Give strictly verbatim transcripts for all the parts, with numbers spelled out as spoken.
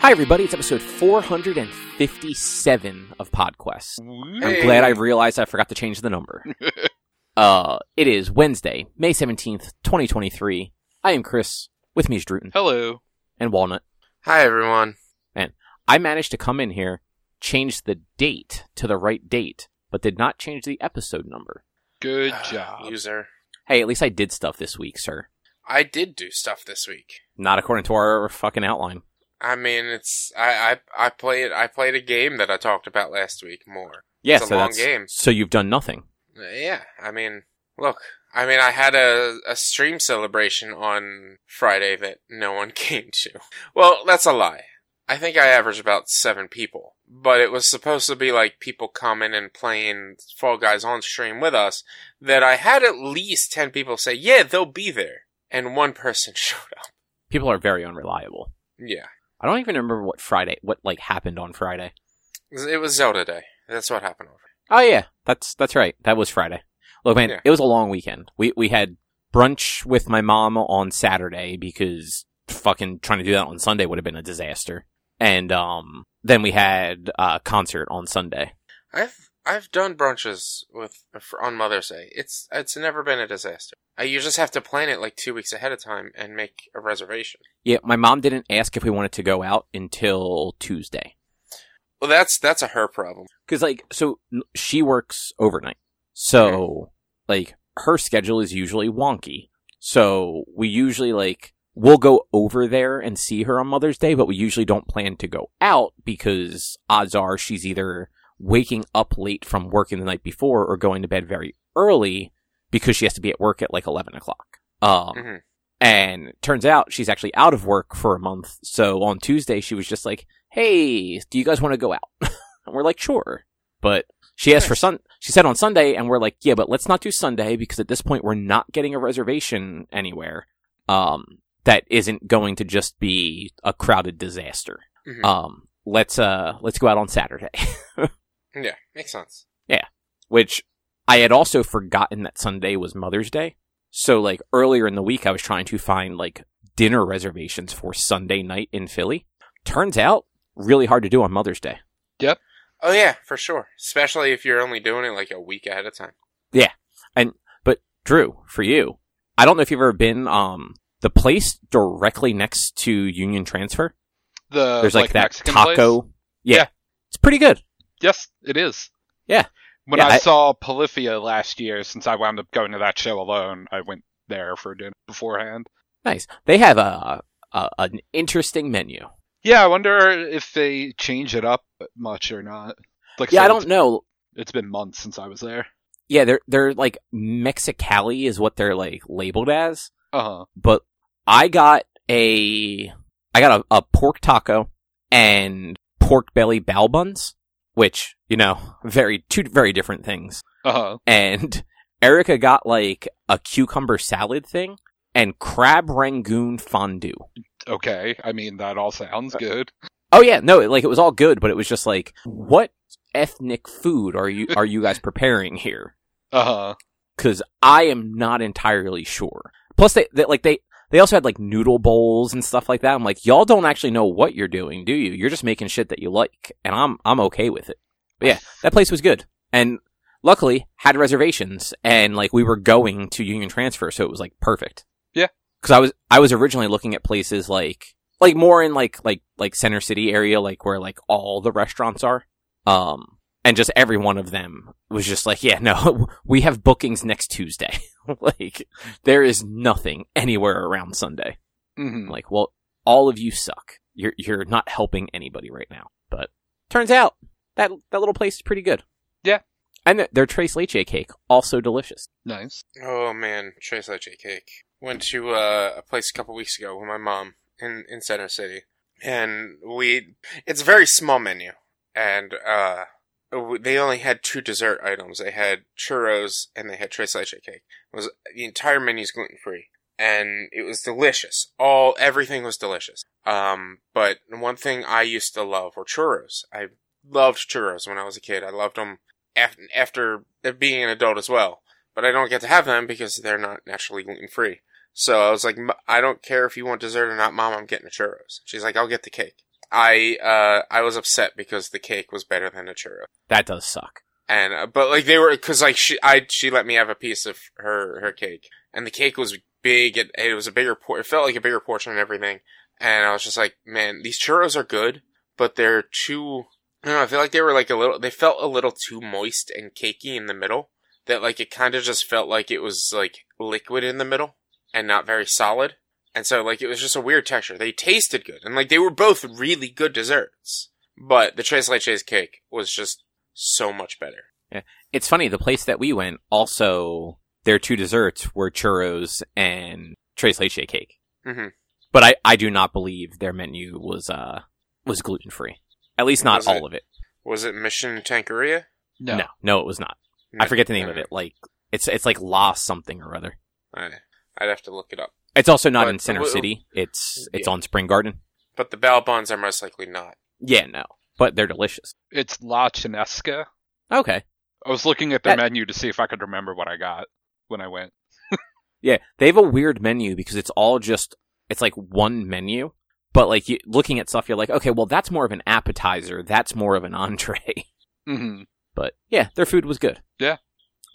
Hi, everybody. It's episode four fifty-seven of PodQuest. Hey. I'm glad I realized I forgot to change the number. uh, it is Wednesday, May seventeenth, twenty twenty-three. I am Chris. With me is Druton. Hello. And Walnut. Hi, everyone. And I managed to come in here, change the date to the right date, but did not change the episode number. Good job, user. Hey, at least I did stuff this week, sir. I did do stuff this week. Not according to our fucking outline. I mean, it's I, I I played I played a game that I talked about last week more. Yeah, it's a so long game. So you've done nothing. Yeah, I mean, look, I mean, I had a, a stream celebration on Friday that no one came to. Well, that's a lie. I think I averaged about seven people, but it was supposed to be like people coming and playing Fall Guys on stream with us. That I had at least ten people say, "Yeah, they'll be there," and one person showed up. People are very unreliable. Yeah. I don't even remember what Friday, what, like, happened on Friday. It was Zelda Day. That's what happened on Friday. Oh, yeah. That's that's right. That was Friday. Look, man, yeah. It was a long weekend. We we had brunch with my mom on Saturday because fucking trying to do that on Sunday would have been a disaster. And um, then we had a concert on Sunday. I've I've done brunches with on Mother's Day. It's It's never been a disaster. I, you just have to plan it like two weeks ahead of time and make a reservation. Yeah, my mom didn't ask if we wanted to go out until Tuesday. Well, that's that's a her problem. Because, like, so she works overnight. So, yeah. like, her schedule is usually wonky. So we usually, like, we'll go over there and see her on Mother's Day, but we usually don't plan to go out because odds are she's either waking up late from working the night before or going to bed very early. Because she has to be at work at like eleven o'clock. Um, mm-hmm. And turns out she's actually out of work for a month. So on Tuesday, she was just like, hey, do you guys want to go out? And we're like, sure. But she asked for sun. She said on Sunday, and we're like, yeah, but let's not do Sunday because at this point, we're not getting a reservation anywhere um, that isn't going to just be a crowded disaster. Mm-hmm. Um, let's uh, let's go out on Saturday. Yeah, makes sense. Yeah, which... I had also forgotten that Sunday was Mother's Day. So, like, earlier in the week, I was trying to find, like, dinner reservations for Sunday night in Philly. Turns out, really hard to do on Mother's Day. Yep. Oh, yeah, for sure. Especially if you're only doing it, like, a week ahead of time. Yeah. And, but, Drew, for you, I don't know if you've ever been, um, the place directly next to Union Transfer. The, There's, like, like that Mexican taco. Place? Yeah. yeah. It's pretty good. Yes, it is. Yeah. When yeah, I, I saw Polyphia last year, since I wound up going to that show alone, I went there for dinner beforehand. Nice. They have a, a an interesting menu. Yeah, I wonder if they change it up much or not. Like, yeah, so I don't know. It's been months since I was there. Yeah, they're they're like Mexicali is what they're like labeled as. Uh huh. But I got a I got a, a pork taco and pork belly bao buns. Which, you know, very two very different things. Uh-huh. And Erica got, like, a cucumber salad thing and crab rangoon fondue. Okay. I mean, that all sounds good. Oh, yeah. No, like, it was all good, but it was just like, what ethnic food are you are you guys preparing here? Uh-huh. Because I am not entirely sure. Plus, they, they like, they... They also had, like, noodle bowls and stuff like that. I'm like, y'all don't actually know what you're doing, do you? You're just making shit that you like, and I'm I'm okay with it. But, yeah, that place was good. And luckily, had reservations, and, like, we were going to Union Transfer, so it was, like, perfect. Yeah. Because I was I was originally looking at places, like, like more in, like, like like Center City area, like, where, like, all the restaurants are. Um, and just every one of them was just like, yeah, no, we have bookings next Tuesday. Like, there is nothing anywhere around Sunday. Mm-hmm. Like, well, all of you suck. You're you're not helping anybody right now. But turns out that that little place is pretty good. Yeah. And their Tres Leche cake, also delicious. Nice. Oh, man, Tres Leche cake. Went to uh, a place a couple weeks ago with my mom in, in Center City. And we, it's a very small menu. And uh, they only had two dessert items. They had churros and they had Tres Leche cake. Was the entire menu is gluten free, and it was delicious. All everything was delicious. Um, but one thing I used to love were churros. I loved churros when I was a kid. I loved them after, after being an adult as well. But I don't get to have them because they're not naturally gluten free. So I was like, I don't care if you want dessert or not, Mom. I'm getting the churros. She's like, I'll get the cake. I uh, I was upset because the cake was better than a churro. That does suck. And uh, but like they were, because like she I she let me have a piece of her her cake, and the cake was big, and it was a bigger por- it felt like a bigger portion and everything. And I was just like, man, these churros are good, but they're too. I don't know. I feel like they were like a little. They felt a little too moist and cakey in the middle. That like it kind of just felt like it was like liquid in the middle and not very solid. And so like it was just a weird texture. They tasted good, and like they were both really good desserts. But the Tres Leches cake was just so much better. Yeah. It's funny. The place that we went also, their two desserts were churros and Tres Leches cake. Mm-hmm. But I, I do not believe their menu was uh was gluten free. At least not all of it. Was it Mission Tanqueria? No. No, no it was not. No, I forget the name no. of it. Like it's it's like La something or other. I, I'd have to look it up. It's also not but, in Center uh, City. It's it's yeah. on Spring Garden. But the Balbons are most likely not. Yeah, no. But they're delicious. It's La Chinesca. Okay. I was looking at their that... menu to see if I could remember what I got when I went. Yeah, they have a weird menu because it's all just... It's like one menu, but like you, looking at stuff, you're like, okay, well, that's more of an appetizer. That's more of an entree. Mm-hmm. But yeah, their food was good. Yeah.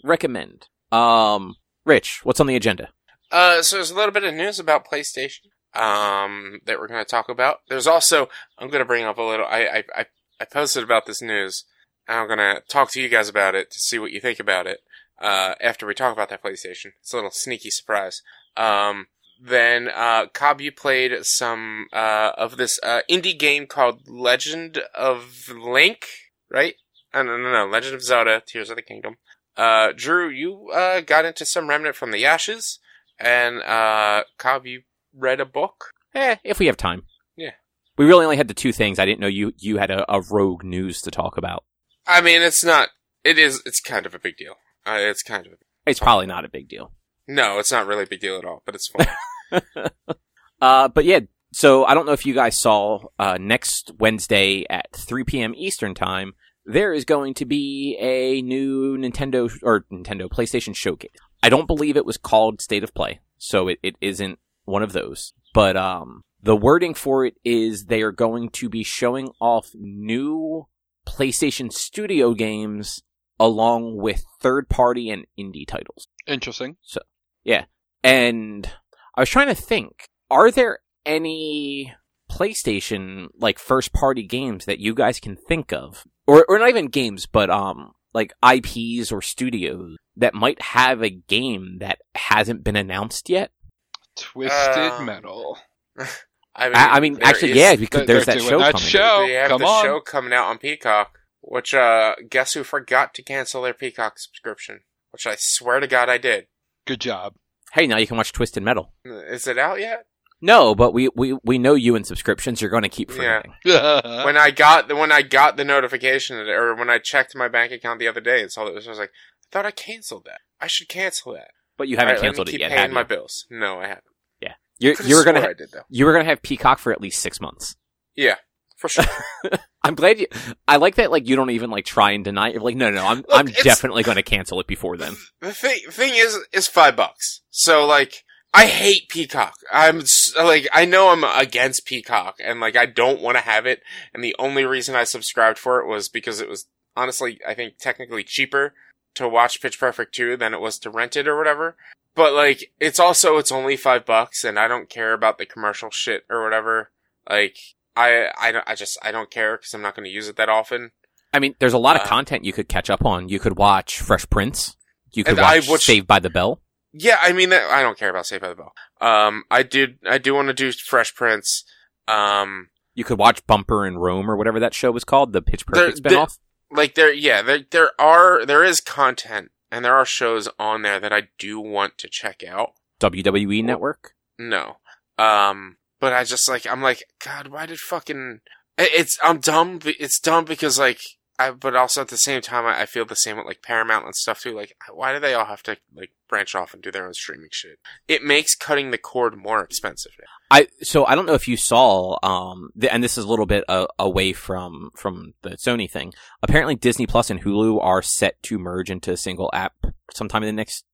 Recommend. Um, Rich, what's on the agenda? Uh, so there's a little bit of news about PlayStation um, that we're going to talk about. There's also, I'm going to bring up a little, I, I, I posted about this news. I'm going to talk to you guys about it to see what you think about it uh, after we talk about that PlayStation. It's a little sneaky surprise. Um... Then, uh, Cobb, you played some, uh, of this, uh, indie game called Legend of Link, right? Oh, no, no, no, Legend of Zelda, Tears of the Kingdom. Uh, Drew, you, uh, got into some Remnant from the Ashes, and, uh, Cobb, you read a book? Eh, if we have time. Yeah. We really only had the two things. I didn't know you, you had a, a rogue news to talk about. I mean, it's not, it is, it's kind of a big deal. Uh, it's kind of a big deal. It's probably not a big deal. No, it's not really a big deal at all, but it's fun. uh, but yeah, so I don't know if you guys saw uh, next Wednesday at three p.m. Eastern time, there is going to be a new Nintendo or Nintendo PlayStation showcase. I don't believe it was called State of Play, so it, it isn't one of those. But um, the wording for it is they are going to be showing off new PlayStation Studio games along with third-party and indie titles. Interesting. So. Yeah. And I was trying to think, are there any PlayStation, like, first-party games that you guys can think of? Or or not even games, but, um, like, I Ps or studios that might have a game that hasn't been announced yet? Twisted um, Metal. I mean, I mean actually, is, yeah, because there's that show that coming show. out. They have Come the on. show coming out on Peacock, which, uh, guess who forgot to cancel their Peacock subscription? Which I swear to God I did. Good job. Hey, now you can watch Twisted Metal. Is it out yet? No, but we, we, we know you and subscriptions. You're going to keep forgetting. Yeah. when I got the when I got the notification, or when I checked my bank account the other day and saw that, I was like, I thought I canceled that. I should cancel that. But you haven't right, canceled it yet. Paying have you? My bills. No, I haven't. Yeah, you're, you were going to. Ha- I did though. You were going to have Peacock for at least six months. Yeah. For sure. I'm glad you... I like that, like, you don't even, like, try and deny it. You're like, no, no, no I'm Look, I'm definitely going to cancel it before then. The thing, thing is, it's five bucks. So, like, I hate Peacock. I'm, like, I know I'm against Peacock, and, like, I don't want to have it, and the only reason I subscribed for it was because it was, honestly, I think technically cheaper to watch Pitch Perfect two than it was to rent it or whatever. But, like, it's also, it's only five bucks, and I don't care about the commercial shit or whatever. Like... I, I, I just, I don't care because I'm not going to use it that often. I mean, there's a lot of uh, content you could catch up on. You could watch Fresh Prince. You could watch watched, Saved by the Bell. Yeah, I mean, I don't care about Saved by the Bell. Um, I did, I do want to do Fresh Prince. Um, you could watch Bumper in Rome or whatever that show was called, the Pitch Perfect there, spinoff. There, like there, yeah, there, there are, there is content and there are shows on there that I do want to check out. W W E Network? No. Um... But I just like I'm like God. Why did fucking it's I'm dumb. It's dumb because like I. But also at the same time, I, I feel the same with like Paramount and stuff too. Like, why do they all have to like branch off and do their own streaming shit? It makes cutting the cord more expensive. I so I don't know if you saw um the, and this is a little bit uh, away from from the Sony thing. Apparently, Disney Plus and Hulu are set to merge into a single app sometime in the next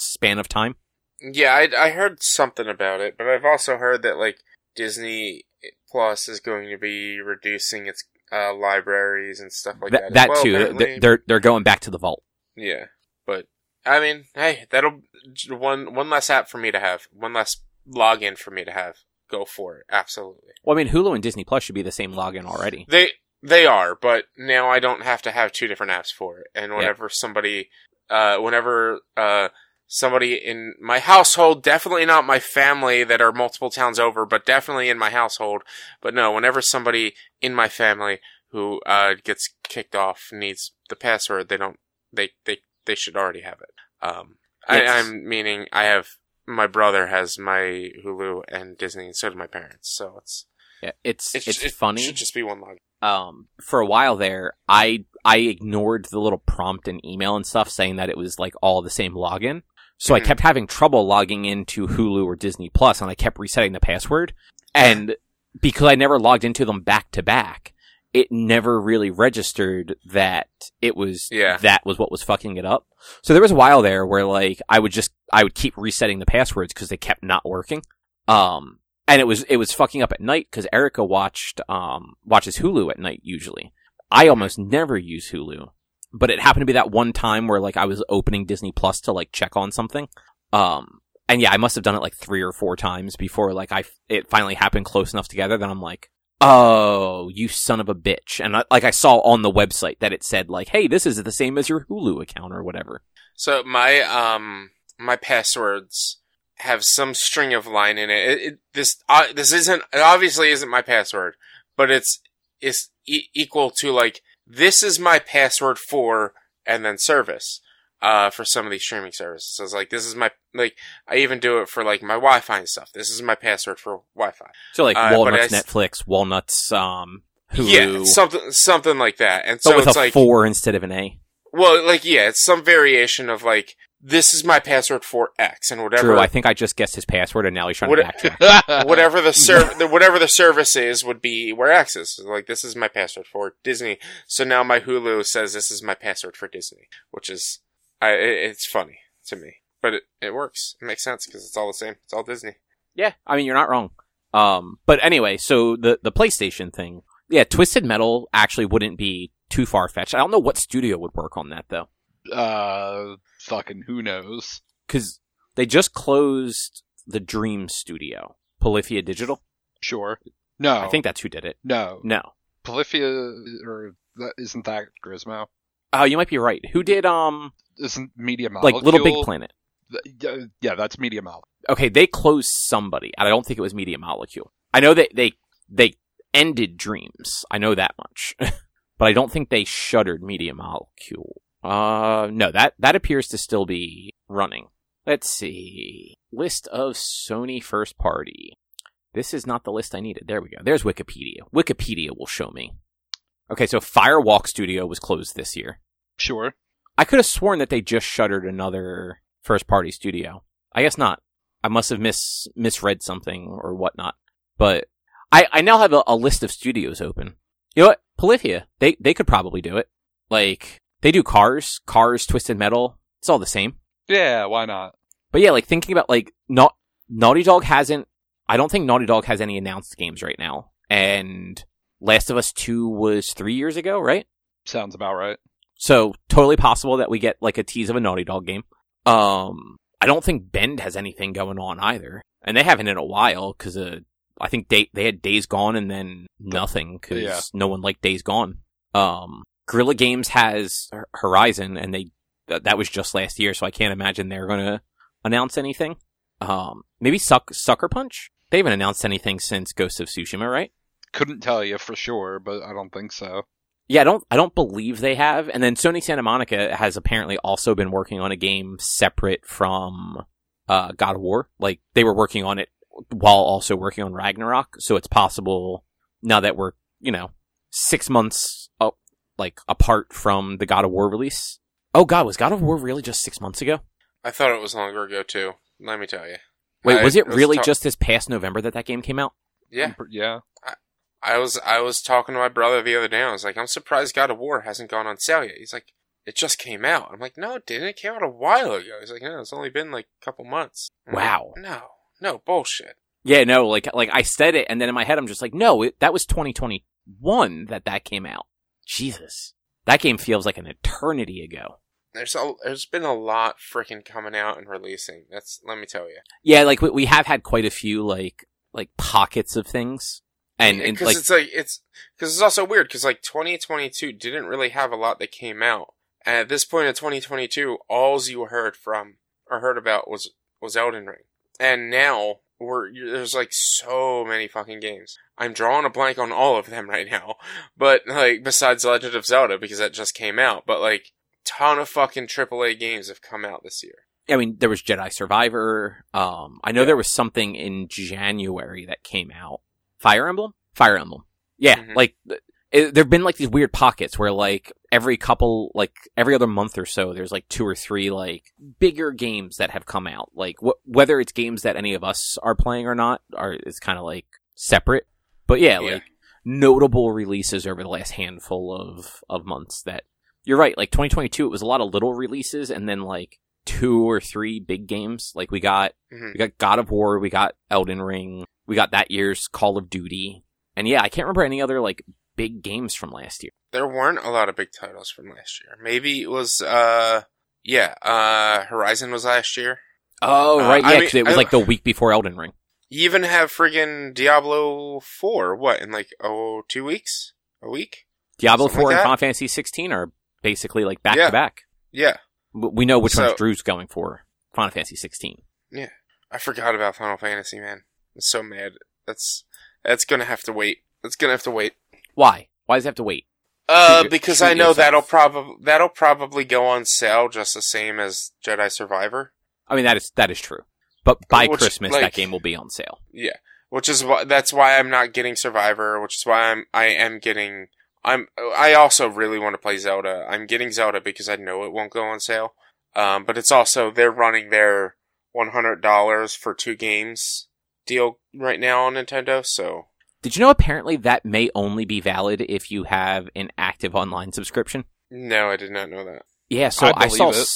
span of time. Yeah, I, I heard something about it, but I've also heard that, like, Disney Plus is going to be reducing its uh, libraries and stuff like Th- that. That well, too. Apparently. They're they're going back to the vault. Yeah, but I mean, hey, that'll one one less app for me to have, one less login for me to have. Go for it, absolutely. Well, I mean, Hulu and Disney Plus should be the same login already. They they are, but now I don't have to have two different apps for it. And whenever yep. somebody, uh, whenever uh. somebody in my household, definitely not my family that are multiple towns over, but definitely in my household. But no, whenever somebody in my family who uh, gets kicked off needs the password, they don't. They they, they should already have it. Um, yes. I, I'm meaning I have my brother has my Hulu and Disney, and so do my parents. So it's yeah, it's it's, it's just, funny. It should just be one log. Um, for a while there, I I ignored the little prompt in email and stuff saying that it was like all the same login. So I kept having trouble logging into Hulu or Disney Plus, and I kept resetting the password. And because I never logged into them back to back, it never really registered that it was yeah. that was what was fucking it up. So there was a while there where like I would just I would keep resetting the passwords because they kept not working. Um, and it was it was fucking up at night because Erica watched um watches Hulu at night usually. I almost never use Hulu. But it happened to be that one time where, like, I was opening Disney Plus to, like, check on something. Um, and yeah, I must have done it, like, three or four times before, like, I, it finally happened close enough together that I'm like, oh, you son of a bitch. And, I, like, I saw on the website that it said, like, hey, this is the same as your Hulu account or whatever. So my, um, my passwords have some string of line in it. it, it this, uh, this isn't, it obviously isn't my password, but it's, it's e- equal to, like, this is my password for, and then service, uh, for some of these streaming services. So it's like, this is my, like, I even do it for, like, my Wi-Fi and stuff. This is my password for Wi-Fi. So, like, uh, Walnuts I, Netflix, Walnuts, um, Hulu. Yeah, something, something like that. And so but with it's a like, four instead of an A. Well, like, yeah, it's some variation of, like, this is my password for X and whatever. Drew, I think I just guessed his password and now he's trying what, to backtrack. Whatever the, ser- the whatever the service is would be where X is. So like, this is my password for Disney. So now my Hulu says this is my password for Disney, which is, I, it, it's funny to me. But it, it works. It makes sense because it's all the same. It's all Disney. Yeah. I mean, you're not wrong. Um, but anyway, so the, the PlayStation thing. Yeah, Twisted Metal actually wouldn't be too far-fetched. I don't know what studio would work on that, though. Uh... Fucking who knows? Because they just closed the Dream Studio, Polyphia Digital. Sure. No, I think that's who did it. No, no. Polyphia, or that, isn't that Gizmo? Oh, uh, you might be right. Who did um? Isn't Media Molecule like Little Big Planet? Th- yeah, that's Media Molecule. Okay, they closed somebody, and I don't think it was Media Molecule. I know that they they ended Dreams. I know that much, but I don't think they shuttered Media Molecule. Uh, no, that, that appears to still be running. Let's see. List of Sony first party. This is not the list I needed. There we go. There's Wikipedia. Wikipedia will show me. Okay, so Firewalk Studio was closed this year. Sure. I could have sworn that they just shuttered another first party studio. I guess not. I must have mis misread something or whatnot. But I, I now have a, a list of studios open. You know what? Polyphia. They, they could probably do it. Like... They do Cars, Cars, Twisted Metal. It's all the same. Yeah, why not? But yeah, like thinking about like not Naughty Dog hasn't. I don't think Naughty Dog has any announced games right now. And Last of Us two was three years ago, right? Sounds about right. So totally possible that we get like a tease of a Naughty Dog game. Um, I don't think Bend has anything going on either, and they haven't in a while because uh, I think they they had Days Gone and then nothing because yeah. no one liked Days Gone. Um. Guerrilla Games has Horizon, and they th- that was just last year, so I can't imagine they're going to announce anything. Um, maybe Suck- Sucker Punch? They haven't announced anything since Ghost of Tsushima, right? Couldn't tell you for sure, but I don't think so. Yeah, I don't I don't believe they have. And then Sony Santa Monica has apparently also been working on a game separate from uh, God of War. Like, they were working on it while also working on Ragnarok, so it's possible now that we're, you know, six months... Oh, like, apart from the God of War release. Oh, God, was God of War really just six months ago? I thought it was longer ago, too. Let me tell you. Wait, I, was it, it really was ta- just this past November that that game came out? Yeah. Yeah. I, I was I was talking to my brother the other day, and I was like, I'm surprised God of War hasn't gone on sale yet. He's like, it just came out. I'm like, no, it didn't. It came out a while ago. He's like, no, it's only been, like, a couple months. I'm wow. Like, no. No, bullshit. Yeah, no, like, like I said it, and then in my head I'm just like, no, it, that was twenty twenty-one that that came out. Jesus. That game feels like an eternity ago. There's a, there's been a lot freaking coming out and releasing. That's, let me tell you. Yeah, like, we, we have had quite a few, like, like pockets of things. And, and like, it's like, it's, cause it's also weird, cause like twenty twenty-two didn't really have a lot that came out. And at this point in twenty twenty-two, all you heard from, or heard about was, was Elden Ring. And now, we're, there's like so many fucking games. I'm drawing a blank on all of them right now. But like, besides The Legend of Zelda, because that just came out, but like, ton of fucking triple A games have come out this year. I mean, there was Jedi Survivor. Um, I know yeah. there was something in January that came out. Fire Emblem? Fire Emblem. Yeah, mm-hmm. like, it, there've been, like, these weird pockets where, like, every couple, like, every other month or so, there's, like, two or three, like, bigger games that have come out. Like, wh- whether it's games that any of us are playing or not, are it's kind of, like, separate. But, yeah, yeah, like, notable releases over the last handful of, of months that, you're right, like, twenty twenty-two, it was a lot of little releases, and then, like, two or three big games. Like, we got, mm-hmm. we got God of War, we got Elden Ring, we got that year's Call of Duty. And yeah, I can't remember any other, like, big games from last year. There weren't a lot of big titles from last year. Maybe it was, uh, yeah, uh, Horizon was last year. Oh, right, uh, yeah, because it was, I, like, the week before Elden Ring. You even have friggin' Diablo four, what, in, like, oh, two weeks? A week? Diablo four like and Final Fantasy sixteen are basically, like, back-to-back. Yeah. yeah. We know which so, one's Drew's going for, Final Fantasy sixteen. Yeah. I forgot about Final Fantasy, man. So mad. That's that's gonna have to wait. That's gonna have to wait. Why? Why does it have to wait? Uh, your, because I know yourself. that'll probably that'll probably go on sale just the same as Jedi Survivor. I mean that is that is true. But by which, Christmas, like, that game will be on sale. Yeah, which is why that's why I'm not getting Survivor. Which is why I'm I am getting I'm I also really want to play Zelda. I'm getting Zelda because I know it won't go on sale. Um, but it's also they're running their one hundred dollars for two games deal right now on Nintendo, so... Did you know apparently that may only be valid if you have an active online subscription? No, I did not know that. Yeah, so I, I saw it.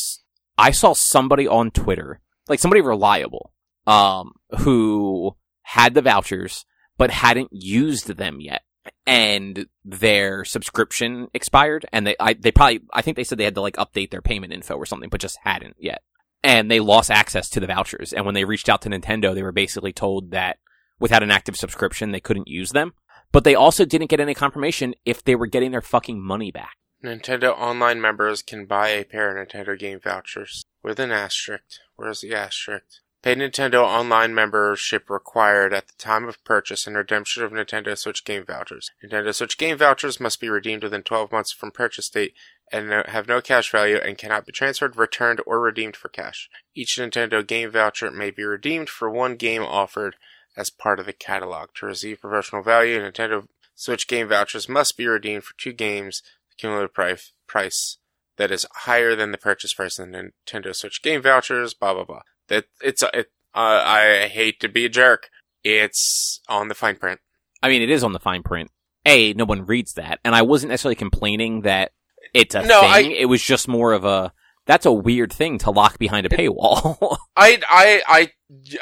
I saw somebody on Twitter, like somebody reliable, um, who had the vouchers, but hadn't used them yet, and their subscription expired, and they I, they probably, I think they said they had to like update their payment info or something, but just hadn't yet. And they lost access to the vouchers. And when they reached out to Nintendo, they were basically told that without an active subscription, they couldn't use them. But they also didn't get any confirmation if they were getting their fucking money back. Nintendo Online members can buy a pair of Nintendo game vouchers with an asterisk. Where's the asterisk? Paid Nintendo Online membership required at the time of purchase and redemption of Nintendo Switch game vouchers. Nintendo Switch game vouchers must be redeemed within twelve months from purchase date and have no cash value and cannot be transferred, returned, or redeemed for cash. Each Nintendo game voucher may be redeemed for one game offered as part of the catalog. To receive promotional value, Nintendo Switch game vouchers must be redeemed for two games, the cumulative price, price that is higher than the purchase price of the Nintendo Switch game vouchers, blah, blah, blah. That it's it, uh, I hate to be a jerk. It's on the fine print. I mean, it is on the fine print. A, no one reads that. And I wasn't necessarily complaining that it's a no, thing. I, it was just more of a, that's a weird thing to lock behind a paywall. I, I, I,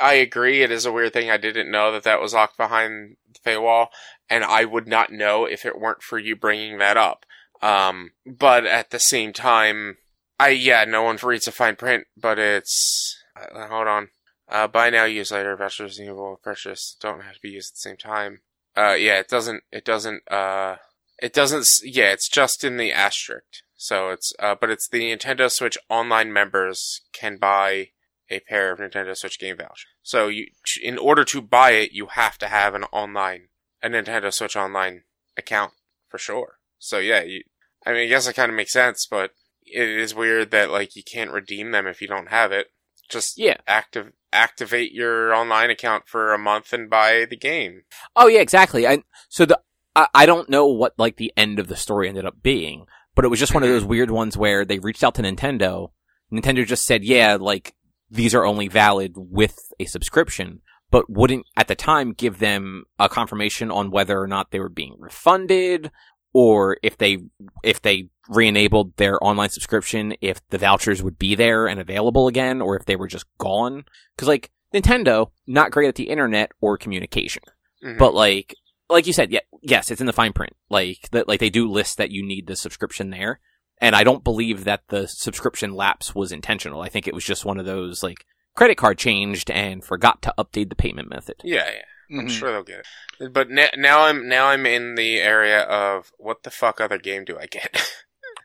I agree. It is a weird thing. I didn't know that that was locked behind the paywall. And I would not know if it weren't for you bringing that up. Um, but at the same time, I, yeah, no one reads a fine print, but it's... Uh, hold on. Uh, buy now, use later. Vouchers redeemable, precious. Don't have to be used at the same time. Uh, yeah, it doesn't, it doesn't, uh, it doesn't, yeah, it's just in the asterisk. So it's, uh, but it's the Nintendo Switch Online members can buy a pair of Nintendo Switch game vouchers. So you, in order to buy it, you have to have an online, a Nintendo Switch Online account for sure. So yeah, you, I mean, I guess it kind of makes sense, but it is weird that like you can't redeem them if you don't have it. Just yeah. active, activate your online account for a month and buy the game. Oh, yeah, exactly. I So the I, I don't know what, like, the end of the story ended up being, but it was just one of those weird ones where they reached out to Nintendo. Nintendo just said, yeah, like, these are only valid with a subscription, but wouldn't, at the time, give them a confirmation on whether or not they were being refunded, or if they if they re-enabled their online subscription, if the vouchers would be there and available again, or if they were just gone. Because, like, Nintendo, not great at the internet or communication. Mm-hmm. But like, like you said, yeah, yes, it's in the fine print. Like that, like they do list that you need the subscription there. And I don't believe that the subscription lapse was intentional. I think it was just one of those, like, credit card changed and forgot to update the payment method. Yeah, yeah. I'm mm-hmm. sure they'll get it. But na- now I'm now I'm in the area of what the fuck other game do I get?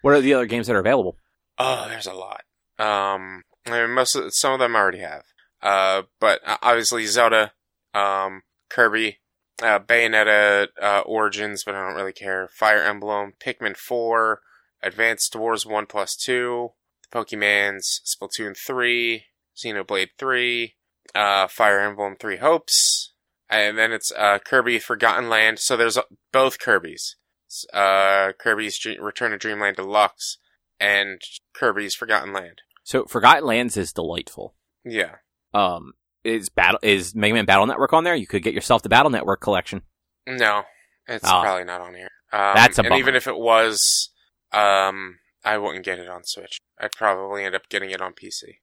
What are the other games that are available? Oh, there's a lot. Um, I mean, most of, some of them I already have. Uh, but obviously Zelda, um, Kirby, uh, Bayonetta, uh, Origins, but I don't really care. Fire Emblem, Pikmin four, Advanced Wars one plus two, Pokemans, Splatoon three, Xenoblade three, uh, Fire Emblem Three Hopes, and then it's uh, Kirby Forgotten Land. So there's both Kirby's, uh, Kirby's G- Return to Dreamland Deluxe and Kirby's Forgotten Land. So Forgotten Lands is delightful. Yeah. Um, is battle is Mega Man Battle Network on there? You could get yourself the Battle Network collection. No, it's uh, probably not on here. Um, that's a bummer. And even if it was, um, I wouldn't get it on Switch. I'd probably end up getting it on P C.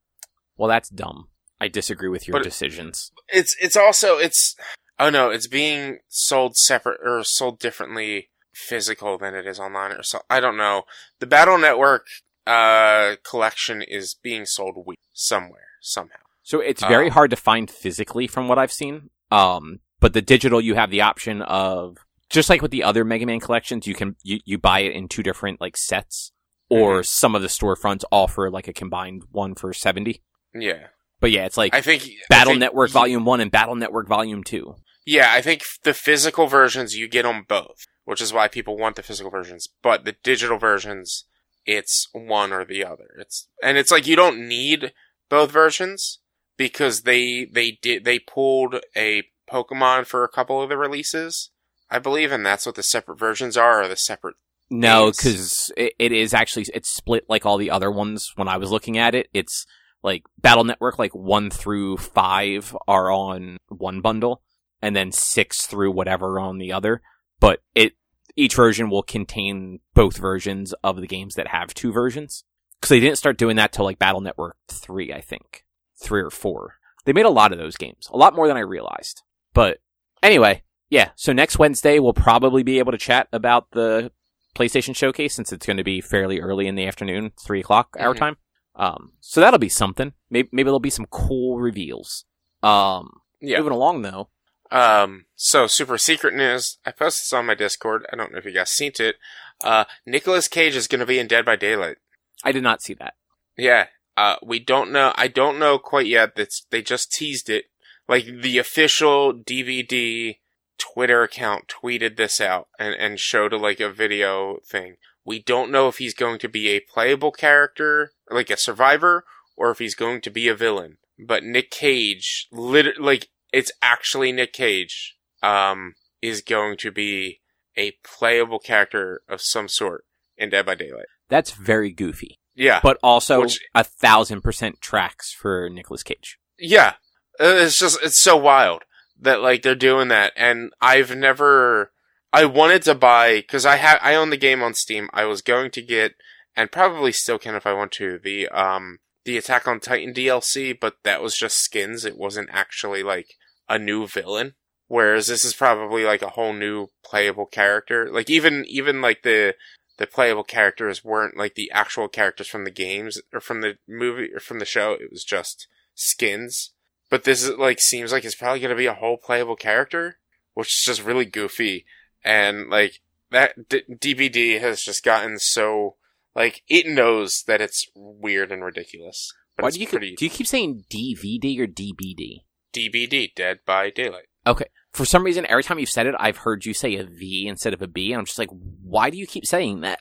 Well, that's dumb. I disagree with your but decisions. It's it's also, it's, oh no, it's being sold separate, or sold differently physical than it is online, or so, I don't know. The Battle Network uh, collection is being sold weak somewhere, somehow. So it's very um, hard to find physically from what I've seen, um, but the digital, you have the option of, just like with the other Mega Man collections, you can, you, you buy it in two different, like, sets, or mm-hmm. some of the storefronts offer, like, a combined one for seventy dollars. Yeah. But yeah, it's like I think, Battle I think, Network Volume one and Battle Network Volume two. Yeah, I think the physical versions, you get them both, which is why people want the physical versions. But the digital versions, it's one or the other. It's And it's like you don't need both versions because they they did they pulled a Pokemon for a couple of the releases, I believe, and that's what the separate versions are, or the separate... No, because it, it is actually... It's split like all the other ones when I was looking at it. It's... Like, Battle Network, like, one through five are on one bundle, and then six through whatever on the other. But it each version will contain both versions of the games that have two versions. Because they didn't start doing that till, like, Battle Network three, I think. Three or four. They made a lot of those games. A lot more than I realized. But, anyway, yeah. So next Wednesday, we'll probably be able to chat about the PlayStation Showcase, since it's going to be fairly early in the afternoon, three o'clock mm-hmm. our time. Um, so that'll be something. Maybe, maybe there'll be some cool reveals. Um, yeah. Moving along though. Um, so super secret news. I posted this on my Discord. I don't know if you guys seen it. Uh, Nicolas Cage is going to be in Dead by Daylight. I did not see that. Yeah. Uh, we don't know. I don't know quite yet. That's, they just teased it. Like the official D V D Twitter account tweeted this out and, and showed like a video thing. We don't know if he's going to be a playable character, like a survivor, or if he's going to be a villain. But Nick Cage, lit- like, it's actually Nick Cage, um, is going to be a playable character of some sort in Dead by Daylight. That's very goofy. Yeah. But also Which, a thousand percent tracks for Nicolas Cage. Yeah. It's just, it's so wild that, like, they're doing that. And I've never... I wanted to buy, because I ha- I own the game on Steam. I was going to get, and probably still can if I want to, the um the Attack on Titan D L C, but that was just skins. It wasn't actually, like, a new villain. Whereas this is probably, like, a whole new playable character. Like, even, even like, the the playable characters weren't, like, the actual characters from the games, or from the movie, or from the show. It was just skins. But this, is like, seems like it's probably going to be a whole playable character, which is just really goofy. And, like, that D- D B D has just gotten so, like, it knows that it's weird and ridiculous. But Why it's do you pretty... keep, do you keep saying D V D or D B D? D B D, Dead by Daylight. Okay. For some reason, every time you've said it, I've heard you say a V instead of a B, and I'm just like, why do you keep saying that?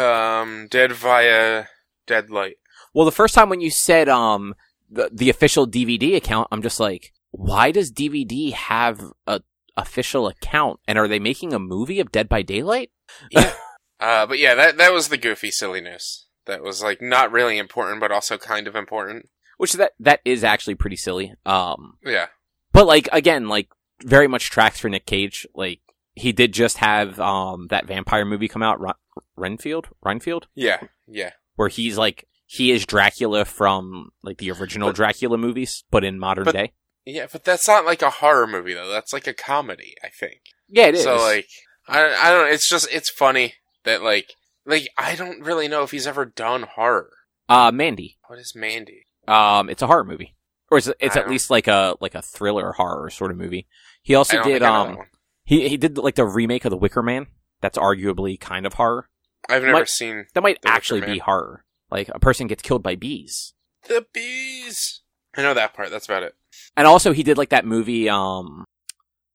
um, Dead via Deadlight. Well, the first time when you said, um, the, the official D V D account, I'm just like, why does D V D have a official account, and are they making a movie of Dead by Daylight? Yeah. uh, but yeah, that that was the goofy silliness. That was, like, not really important, but also kind of important. Which that that is actually pretty silly. Um, yeah. But, like, again, like, very much tracks for Nick Cage. Like, he did just have um that vampire movie come out, Ren- Renfield, Renfield. Yeah, yeah. Where he's like he is Dracula from like the original but, Dracula movies, but in modern but, day. Yeah, but that's not like a horror movie though. That's like a comedy, I think. Yeah, it is. So like, I I don't. It's just it's funny that like like I don't really know if he's ever done horror. Uh, Mandy. What is Mandy? Um, it's a horror movie, or it's it's I at don't... least like a like a thriller horror sort of movie. He also did um he he did like the remake of The Wicker Man. That's arguably kind of horror. I've never might, seen that might the actually be horror. Like a person gets killed by bees. The bees. I know that part. That's about it. And also, he did like that movie, um,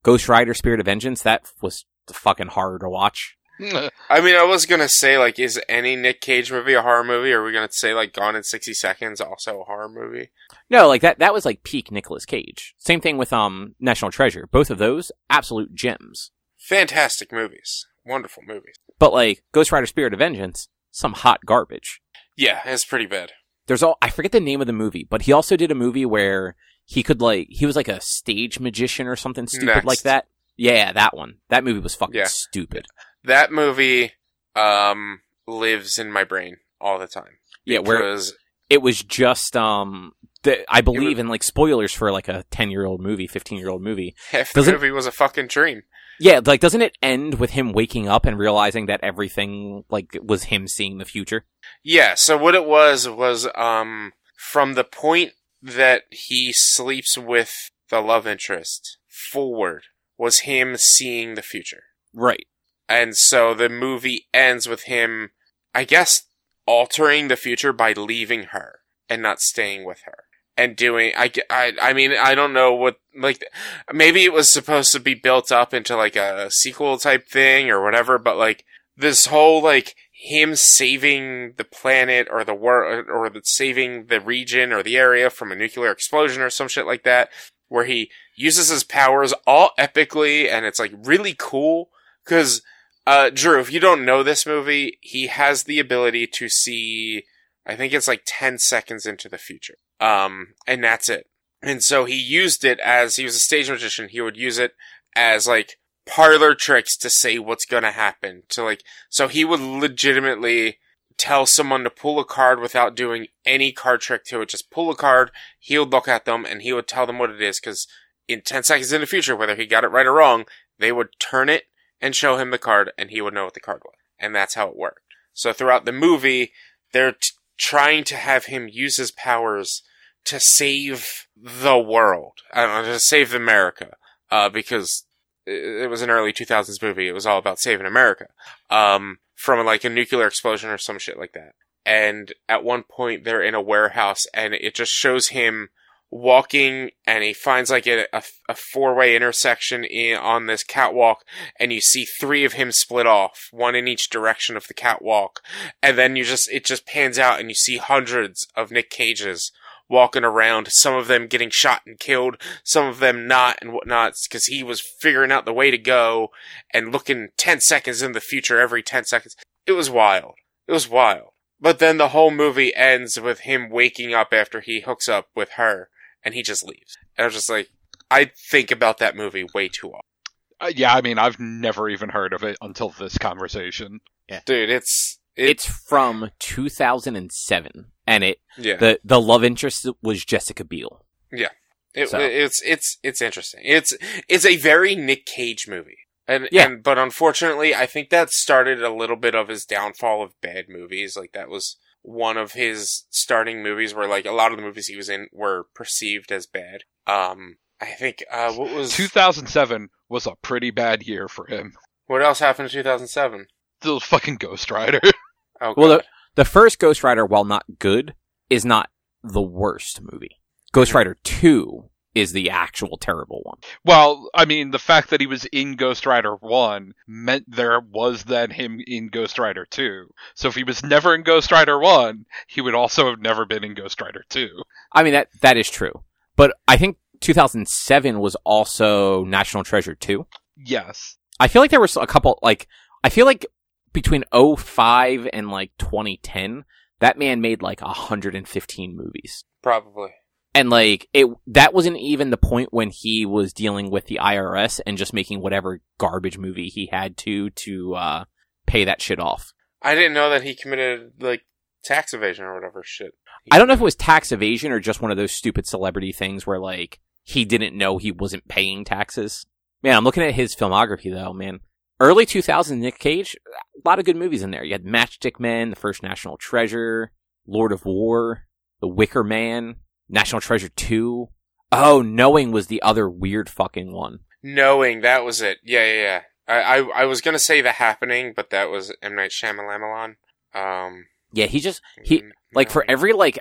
Ghost Rider: Spirit of Vengeance. That was fucking horror to watch. I mean, I was gonna say like, is any Nick Cage movie a horror movie? Or are we gonna say like Gone in sixty Seconds also a horror movie? No, like that. That was like peak Nicolas Cage. Same thing with um National Treasure. Both of those absolute gems. Fantastic movies. Wonderful movies. But like Ghost Rider: Spirit of Vengeance, some hot garbage. Yeah, it's pretty bad. There's all I forget the name of the movie, but he also did a movie where he could like he was like a stage magician or something stupid Next. Like that. Yeah, that one. That movie was fucking yeah. stupid. That movie um lives in my brain all the time. Yeah, where it was just um the, I believe was, in like spoilers for like a ten-year-old movie, fifteen-year-old movie. Half the movie was a fucking dream. Yeah, like doesn't it end with him waking up and realizing that everything like was him seeing the future? Yeah, so what it was was um from the point that he sleeps with the love interest forward was him seeing the future. Right. And so the movie ends with him, I guess, altering the future by leaving her and not staying with her. And doing, I, I, I mean, I don't know what, like, maybe it was supposed to be built up into, like, a sequel type thing or whatever, but, like, this whole, like, him saving the planet or the world, or the, saving the region or the area from a nuclear explosion or some shit like that, where he uses his powers all epically, and it's, like, really cool, because, uh, Drew, if you don't know this movie, he has the ability to see, I think it's, like, ten seconds into the future. Um, and that's it. And so he used it as, he was a stage magician, he would use it as, like, parlor tricks to say what's gonna happen. To, like, so he would legitimately tell someone to pull a card without doing any card trick to it. Just pull a card, he would look at them, and he would tell them what it is, because in ten seconds in the future, whether he got it right or wrong, they would turn it and show him the card, and he would know what the card was. And that's how it worked. So throughout the movie, they're... T- trying to have him use his powers to save the world. I don't know, to save America. Uh, because it was an early two thousands movie. It was all about saving America. Um, from like a nuclear explosion or some shit like that. And at one point they're in a warehouse and it just shows him walking and he finds like a, a, a four-way intersection in, on this catwalk and you see three of him split off, one in each direction of the catwalk, and then you just it just pans out and you see hundreds of Nick Cages walking around, some of them getting shot and killed, some of them not and whatnot, because he was figuring out the way to go and looking ten seconds in the future every ten seconds. It was wild. It was wild. But then the whole movie ends with him waking up after he hooks up with her. And he just leaves. And I was just like, I think about that movie way too often. Uh, yeah, I mean, I've never even heard of it until this conversation. Yeah. Dude, it's, it's... It's from two thousand seven. And it yeah. the, the love interest was Jessica Biel. Yeah. It, so. It's it's it's interesting. It's it's a very Nick Cage movie. And, yeah. and But unfortunately, I think that started a little bit of his downfall of bad movies. Like, that was... one of his starting movies where, like, a lot of the movies he was in were perceived as bad. Um, I think, uh, what was... two thousand seven was a pretty bad year for him. What else happened in two thousand seven? The fucking Ghost Rider. Oh, well, the, the first Ghost Rider, while not good, is not the worst movie. Ghost mm-hmm. Rider two is the actual terrible one. Well, I mean, the fact that he was in Ghost Rider one meant there was then him in Ghost Rider two. So if he was never in Ghost Rider one, he would also have never been in Ghost Rider two. I mean, that that is true. But I think two thousand seven was also National Treasure two. Yes. I feel like there was a couple, like, I feel like between oh five and, like, twenty ten, that man made, like, one hundred fifteen movies. Probably. And, like, it that wasn't even the point when he was dealing with the I R S and just making whatever garbage movie he had to to uh, pay that shit off. I didn't know that he committed, like, tax evasion or whatever shit. He I don't know if it was tax evasion or just one of those stupid celebrity things where, like, he didn't know he wasn't paying taxes. Man, I'm looking at his filmography, though, man. Early two thousands, Nick Cage, a lot of good movies in there. You had Matchstick Men, The First National Treasure, Lord of War, The Wicker Man, National Treasure two. Oh, Knowing was the other weird fucking one. Knowing, that was it. Yeah, yeah, yeah. I, I, I was going to say The Happening, but that was M. Night Shyamalan. Um, yeah, he just, he no. like, for every, like,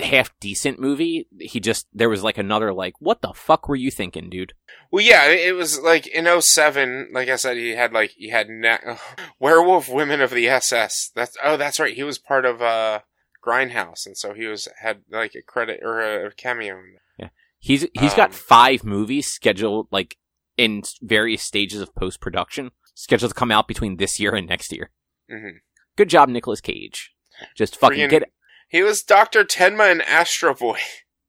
half-decent movie, he just, there was, like, another, like, what the fuck were you thinking, dude? Well, yeah, it was, like, in oh seven, like I said, he had, like, he had na- Werewolf Women of the S S. That's, oh, that's right, he was part of uh, Grindhouse, and so he was, had, like, a credit, or a, a cameo in there. Yeah, he's, he's um, got five movies scheduled, like, in various stages of post-production, scheduled to come out between this year and next year. Mm-hmm. Good job, Nicolas Cage. Just fucking Freaking, get it. He was Doctor Tenma in Astro Boy.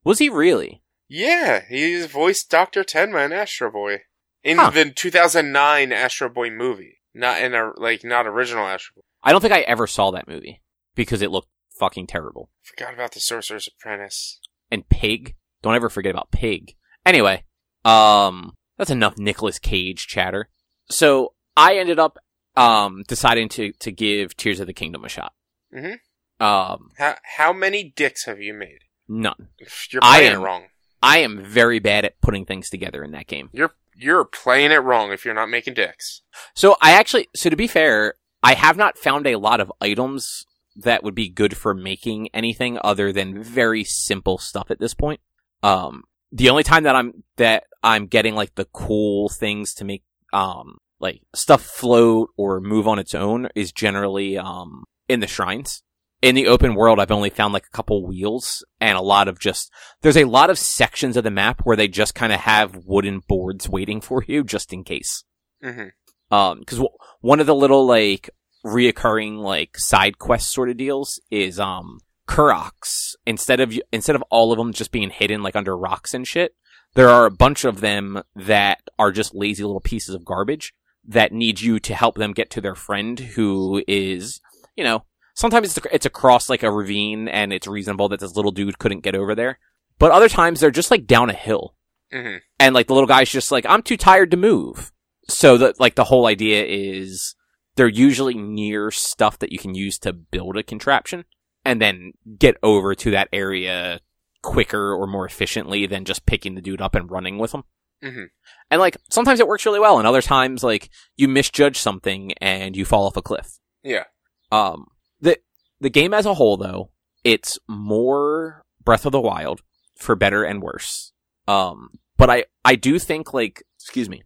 Was he really? Yeah, he voiced Doctor Tenma in Astro Boy. In huh. the two thousand nine Astro Boy movie. Not in a, like, not original Astro Boy. I don't think I ever saw that movie, because it looked fucking terrible. Forgot about The Sorcerer's Apprentice. And Pig. Don't ever forget about Pig. Anyway, um... that's enough Nicolas Cage chatter. So I ended up um, deciding to, to give Tears of the Kingdom a shot. Mm-hmm. Um, how, how many dicks have you made? None. You're playing I am, it wrong. I am very bad at putting things together in that game. You're you're playing it wrong if you're not making dicks. So I actually, so to be fair, I have not found a lot of items that would be good for making anything other than very simple stuff at this point. Um, the only time that I'm that. I'm getting, like, the cool things to make, um, like, stuff float or move on its own is generally, um, in the shrines. In the open world, I've only found, like, a couple wheels and a lot of just, there's a lot of sections of the map where they just kind of have wooden boards waiting for you just in case. Mm-hmm. Um, cause w- one of the little, like, reoccurring, like, side quest sort of deals is, um, Kuroks. Instead of, instead of all of them just being hidden, like, under rocks and shit, there are a bunch of them that are just lazy little pieces of garbage that need you to help them get to their friend who is, you know, sometimes it's across like a ravine and it's reasonable that this little dude couldn't get over there. But other times they're just like down a hill. Mm-hmm. And like the little guy's just like, I'm too tired to move. So that like the whole idea is they're usually near stuff that you can use to build a contraption and then get over to that area quicker or more efficiently than just picking the dude up and running with him. Mm-hmm. And, like, sometimes it works really well, and other times, like, you misjudge something and you fall off a cliff. Yeah. Um, the the game as a whole, though, it's more Breath of the Wild, for better and worse. Um, but I, I do think, like, excuse me,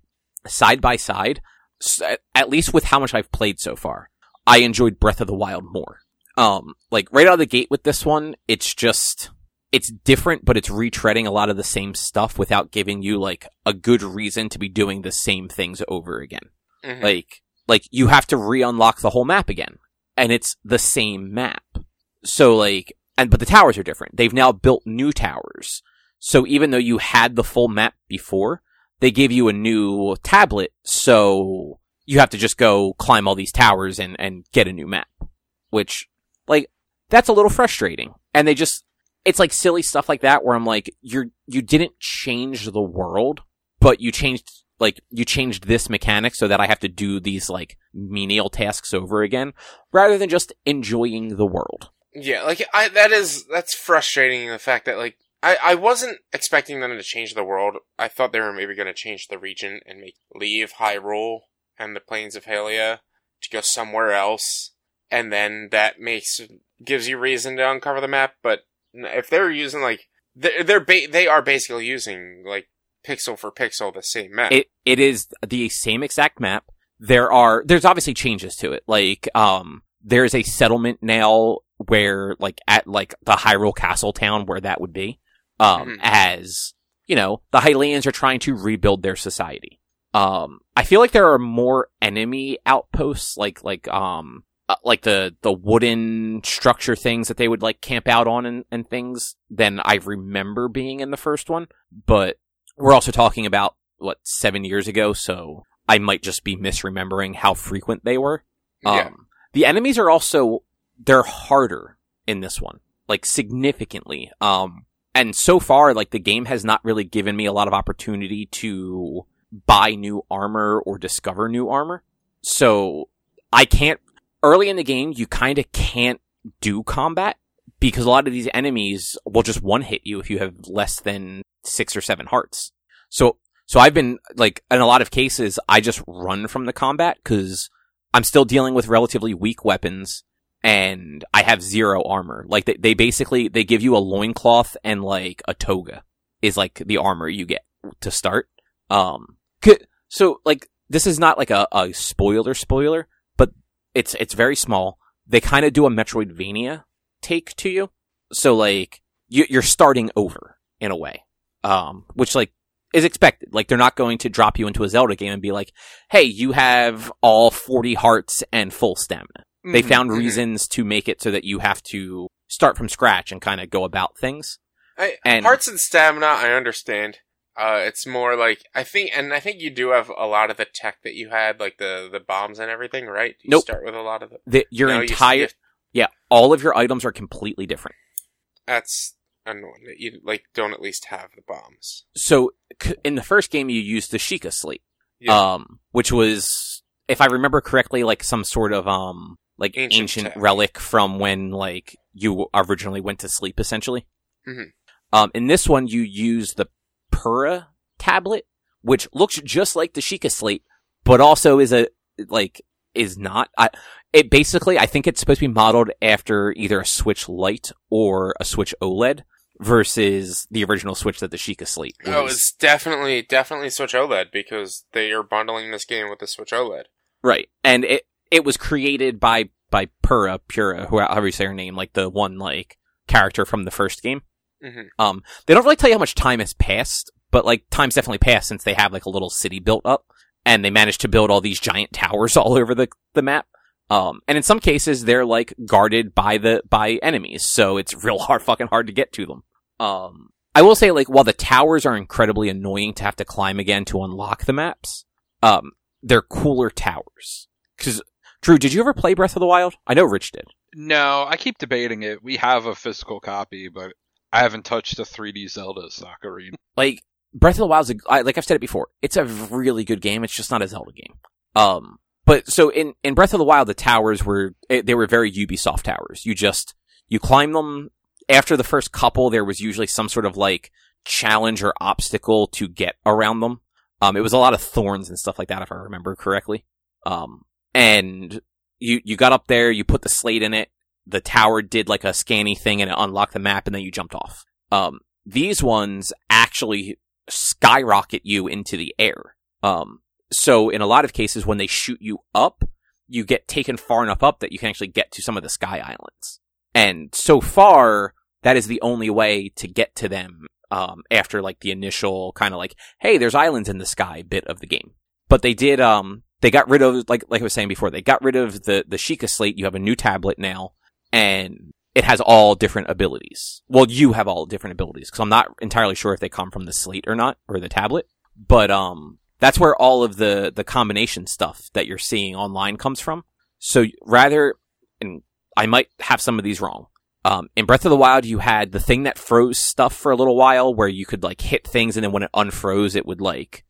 side by side, at least with how much I've played so far, I enjoyed Breath of the Wild more. Um, like, right out of the gate with this one, it's just... it's different, but it's retreading a lot of the same stuff without giving you, like, a good reason to be doing the same things over again. Mm-hmm. Like, like you have to re-unlock the whole map again, and it's the same map. So, like, and but the towers are different. They've now built new towers. So even though you had the full map before, they give you a new tablet, so you have to just go climb all these towers and, and get a new map. Which, like, that's a little frustrating. And they just... it's like silly stuff like that where I'm like, you're, you didn't change the world, but you changed, like, you changed this mechanic so that I have to do these, like, menial tasks over again, rather than just enjoying the world. Yeah, like, I, that is, that's frustrating, the fact that, like, I, I wasn't expecting them to change the world. I thought they were maybe going to change the region and make, leave Hyrule and the Plains of Hylia to go somewhere else, and then that makes, gives you reason to uncover the map, but if they're using, like, they're, they're ba- they are basically using, like, pixel for pixel the same map. It It is the same exact map. There are, there's obviously changes to it. Like, um, there's a settlement now where, like, at, like, the Hyrule Castle town where that would be, um, mm-hmm. as, you know, the Hylians are trying to rebuild their society. Um, I feel like there are more enemy outposts, like, like, um... like the, the wooden structure things that they would like camp out on and, and things than I remember being in the first one. But we're also talking about what, seven years ago. So I might just be misremembering how frequent they were. Yeah. Um, the enemies are also, they're harder. in this one, like significantly. Um, and so far, like the game has not really given me a lot of opportunity to buy new armor or discover new armor. So I can't, early in the game, you kind of can't do combat because a lot of these enemies will just one hit you if you have less than six or seven hearts. So, so I've been like, in a lot of cases, I just run from the combat because I'm still dealing with relatively weak weapons and I have zero armor. Like they, they basically, they give you a loincloth and like a toga is like the armor you get to start. Um, so like, this is not like a, a spoiler spoiler, but it's, it's very small. They kind of do a Metroidvania take to you. So like, you, you're starting over in a way. Um, which like is expected. Like they're not going to drop you into a Zelda game and be like, hey, you have all forty hearts and full stamina. Mm-hmm. They found reasons to make it so that you have to start from scratch and kind of go about things. I, and, hearts and stamina, I understand. Uh, it's more like, I think, and I think you do have a lot of the tech that you had, like the, the bombs and everything, right? You nope. start with a lot of the... the your no, entire, you yeah, all of your items are completely different. That's annoying that you, like, don't at least have the bombs. So, c- in the first game, you used the Sheikah Slate, yeah. um, which was, if I remember correctly, like some sort of, um, like ancient, ancient relic from when, like, you originally went to sleep, essentially. Mm-hmm. Um, in this one, you use the Pura tablet, which looks just like the Sheikah Slate, but also is a like is not. I, it basically, I think it's supposed to be modeled after either a Switch Lite or a Switch OLED versus the original Switch that the Sheikah Slate was. Oh, it's definitely definitely Switch OLED because they are bundling this game with the Switch OLED, right? And it it was created by by Pura Pura, however you say her name, like the one like character from the first game. Mm-hmm. Um, they don't really tell you how much time has passed, but like time's definitely passed since they have like a little city built up, and they managed to build all these giant towers all over the the map. Um, and in some cases they're like guarded by the by enemies, so it's real hard, fucking hard to get to them. Um, I will say like while the towers are incredibly annoying to have to climb again to unlock the maps, um, they're cooler towers. Because Drew, did you ever play Breath of the Wild? I know Rich did. No, I keep debating it. We have a physical copy, but I haven't touched the three D Zelda Ocarina. Like, Breath of the Wild, like I've said it before, it's a really good game. It's just not a Zelda game. Um, but so in, in Breath of the Wild, the towers were, they were very Ubisoft towers. You just, you climb them. After the first couple, there was usually some sort of like challenge or obstacle to get around them. Um, it was a lot of thorns and stuff like that, if I remember correctly. Um, and you, you got up there, you put the slate in it. The tower did like a scanny thing and it unlocked the map and then you jumped off. Um, these ones actually skyrocket you into the air. Um, so in a lot of cases when they shoot you up, you get taken far enough up that you can actually get to some of the sky islands. And so far, that is the only way to get to them, um, after like the initial kind of like, hey, there's islands in the sky bit of the game. But they did, um, they got rid of, like, like I was saying before, they got rid of the, the Sheikah Slate. You have a new tablet now. And it has all different abilities. Well, you have all different abilities, because I'm not entirely sure if they come from the slate or not, or the tablet. But um, that's where all of the, the combination stuff that you're seeing online comes from. So rather, and I might have some of these wrong, um, in Breath of the Wild, you had the thing that froze stuff for a little while, where you could like hit things, and then when it unfroze, it would like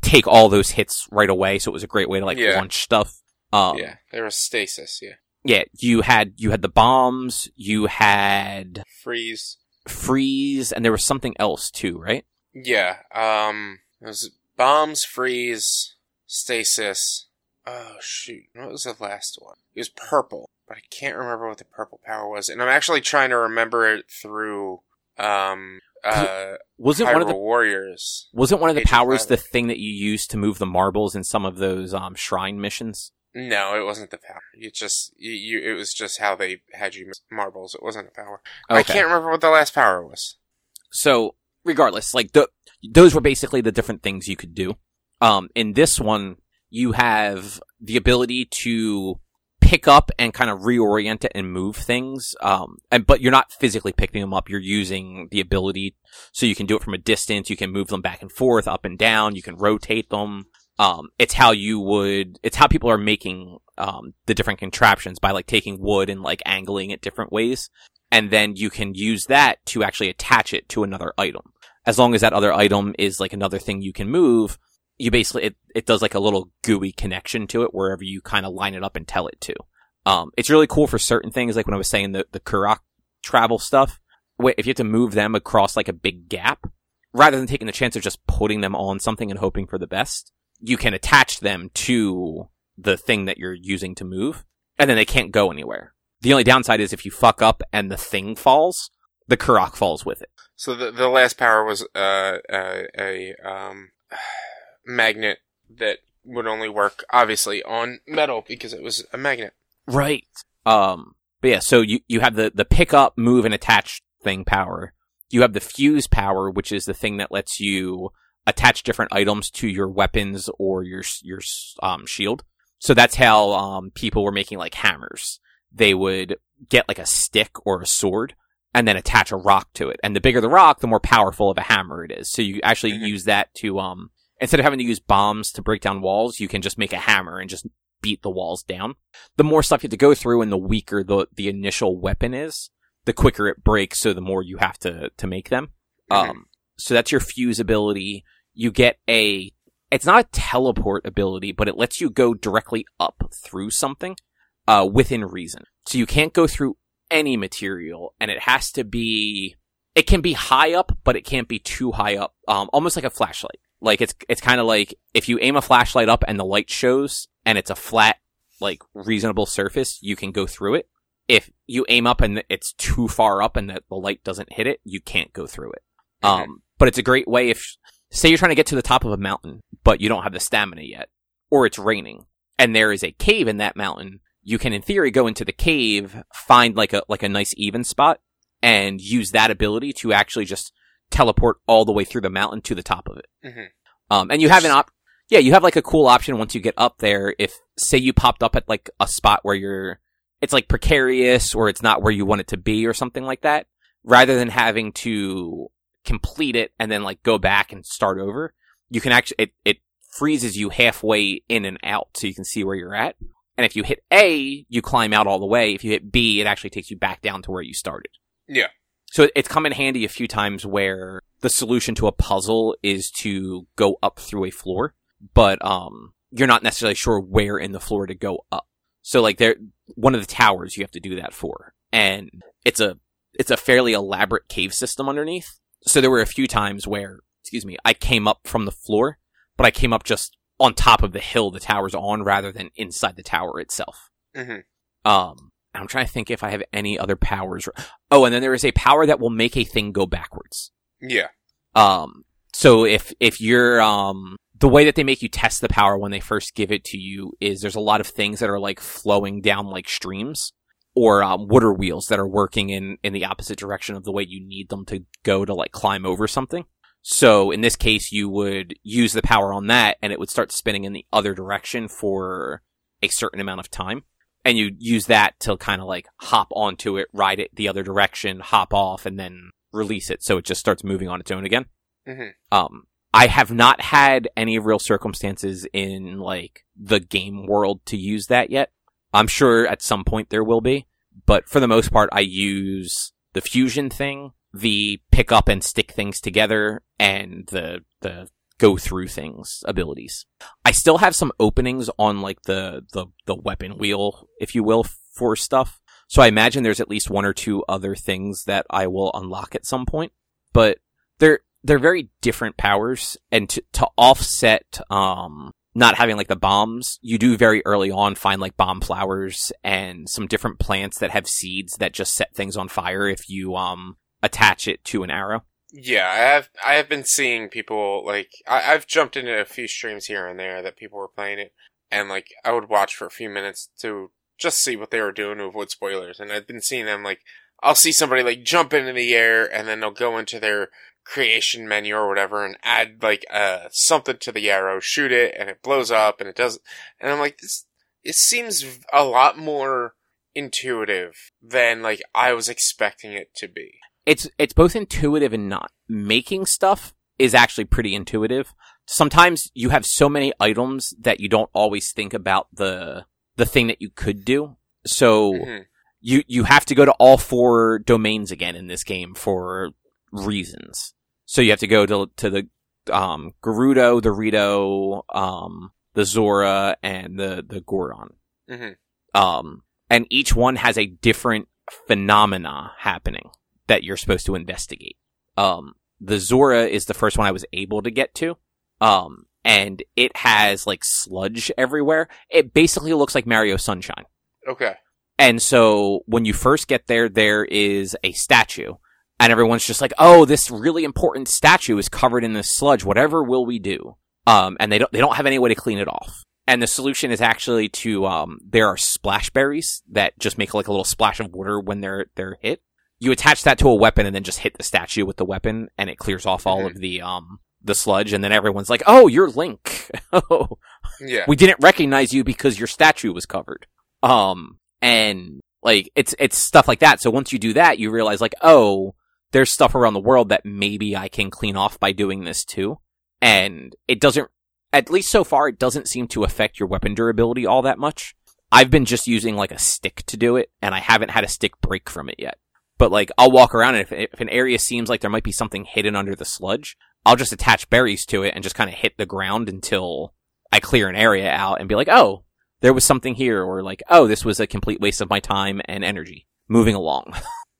take all those hits right away, so it was a great way to like yeah. launch stuff. Um, yeah, there was stasis, yeah. Yeah, you had you had the bombs, you had freeze, freeze, and there was something else too, right? Yeah, um, it was bombs, freeze, stasis. Oh shoot, what was the last one? It was purple, but I can't remember what the purple power was, and I'm actually trying to remember it through um uh wasn't Hyrule one of the Warriors. Wasn't one of the Age powers of the thing that you used to move the marbles in some of those um shrine missions? No, it wasn't the power. It just you, you. It was just how they had you marbles. It wasn't a power. Okay. I can't remember what the last power was. So, regardless, like the those were basically the different things you could do. Um, in this one, you have the ability to pick up and kind of reorient it and move things. Um, and but you're not physically picking them up. You're using the ability, so you can do it from a distance. You can move them back and forth, up and down. You can rotate them. Um, it's how you would, it's how people are making, um, the different contraptions by, like, taking wood and, like, angling it different ways. and then you can use that to actually attach it to another item. As long as that other item is like another thing you can move, you basically, it, it does like a little gooey connection to it wherever you kind of line it up and tell it to. Um, it's really cool for certain things, like when I was saying the, the Kurok travel stuff, if you have to move them across like a big gap, rather than taking the chance of just putting them on something and hoping for the best, you can attach them to the thing that you're using to move, and then they can't go anywhere. The only downside is if you fuck up and the thing falls, the Kurok falls with it. So the, the last power was uh, a, a um, magnet that would only work, obviously, on metal because it was a magnet. Right. Um, but yeah, so you, you have the, the pick up, move, and attach thing power. You have the fuse power, which is the thing that lets you attach different items to your weapons or your your um, shield. So that's how um, people were making like hammers. They would get like a stick or a sword and then attach a rock to it. And the bigger the rock, the more powerful of a hammer it is. So you actually mm-hmm. use that to, um, instead of having to use bombs to break down walls, you can just make a hammer and just beat the walls down. The more stuff you have to go through and the weaker the, the initial weapon is, the quicker it breaks, so the more you have to, to make them. Mm-hmm. Um, so that's your fuse ability. You get a, it's not a teleport ability, but it lets you go directly up through something uh, within reason. So you can't go through any material, and it has to be, it can be high up, but it can't be too high up, um, almost like a flashlight. Like, it's it's kind of like if you aim a flashlight up and the light shows and it's a flat, like, reasonable surface, you can go through it. If you aim up and it's too far up and the, the light doesn't hit it, you can't go through it. Um, okay. But it's a great way if, say you're trying to get to the top of a mountain, but you don't have the stamina yet, or it's raining, and there is a cave in that mountain, you can, in theory, go into the cave, find like a like a nice even spot, and use that ability to actually just teleport all the way through the mountain to the top of it. Mm-hmm. Um, and you have an op, yeah, you have like a cool option once you get up there. If say you popped up at like a spot where you're, it's like precarious or it's not where you want it to be or something like that, rather than having to complete it and then like go back and start over, you can actually, it, it freezes you halfway in and out so you can see where you're at. And if you hit A, you climb out all the way. If you hit B, it actually takes you back down to where you started. Yeah. So it's come in handy a few times where the solution to a puzzle is to go up through a floor, but um, you're not necessarily sure where in the floor to go up. So like there, one of the towers you have to do that for, and it's a it's a fairly elaborate cave system underneath. So there were a few times where, excuse me, I came up from the floor, but I came up just on top of the hill the tower's on, rather than inside the tower itself. Mm-hmm. Um. I'm trying to think if I have any other powers. Oh, and then there is a power that will make a thing go backwards. Yeah. Um. So if if you're um the way that they make you test the power when they first give it to you is there's a lot of things that are like flowing down like streams or um, water wheels that are working in in the opposite direction of the way you need them to go to like climb over something. So in this case, you would use the power on that, and it would start spinning in the other direction for a certain amount of time. And you use that to kind of like hop onto it, ride it the other direction, hop off, and then release it. So it just starts moving on its own again. Mm-hmm. Um, I have not had any real circumstances in like the game world to use that yet. I'm sure at some point there will be. But for the most part, I use the fusion thing, the pick up and stick things together, and the the go through things abilities. I still have some openings on like the, the, the weapon wheel, if you will, for stuff. So I imagine there's at least one or two other things that I will unlock at some point, but they're, they're very different powers. And to, to offset, um, not having like the bombs, you do very early on find like bomb flowers and some different plants that have seeds that just set things on fire if you, um, attach it to an arrow. Yeah, I have I have been seeing people, like, I, I've jumped into a few streams here and there that people were playing it, and, like, I would watch for a few minutes to just see what they were doing to avoid spoilers, and I've been seeing them, like, I'll see somebody, like, jump into the air, and then they'll go into their creation menu or whatever, and add, like, uh, something to the arrow, shoot it, and it blows up, and it doesn't, and I'm like, this, it seems a lot more intuitive than, like, I was expecting it to be. It's it's both intuitive and not. Making stuff is actually pretty intuitive. Sometimes you have so many items that you don't always think about the the thing that you could do. So mm-hmm. you you have to go to all four domains again in this game for reasons. So you have to go to to the um, Gerudo, the Rito, um, the Zora, and the the Goron. Mm-hmm. Um, and each one has a different phenomena happening that you're supposed to investigate. Um, the Zora is the first one I was able to get to. Um, and it has like sludge everywhere. It basically looks like Mario Sunshine. Okay. And so when you first get there, there is a statue and everyone's just like, oh, this really important statue is covered in this sludge. Whatever will we do? Um, and they don't, they don't have any way to clean it off. And the solution is actually to, um, there are splash berries that just make like a little splash of water when they're, they're hit. You attach that to a weapon and then just hit the statue with the weapon and it clears off all mm-hmm. of the, um, the sludge, and then everyone's like, oh, you're Link. Oh, yeah. We didn't recognize you because your statue was covered. Um, and like, it's, it's stuff like that. So once you do that, you realize like, oh, there's stuff around the world that maybe I can clean off by doing this too. And it doesn't, at least so far, it doesn't seem to affect your weapon durability all that much. I've been just using like a stick to do it, and I haven't had a stick break from it yet. But like, I'll walk around, and if, if an area seems like there might be something hidden under the sludge, I'll just attach berries to it and just kind of hit the ground until I clear an area out and be like, oh, there was something here, or like, oh, this was a complete waste of my time and energy. Moving along.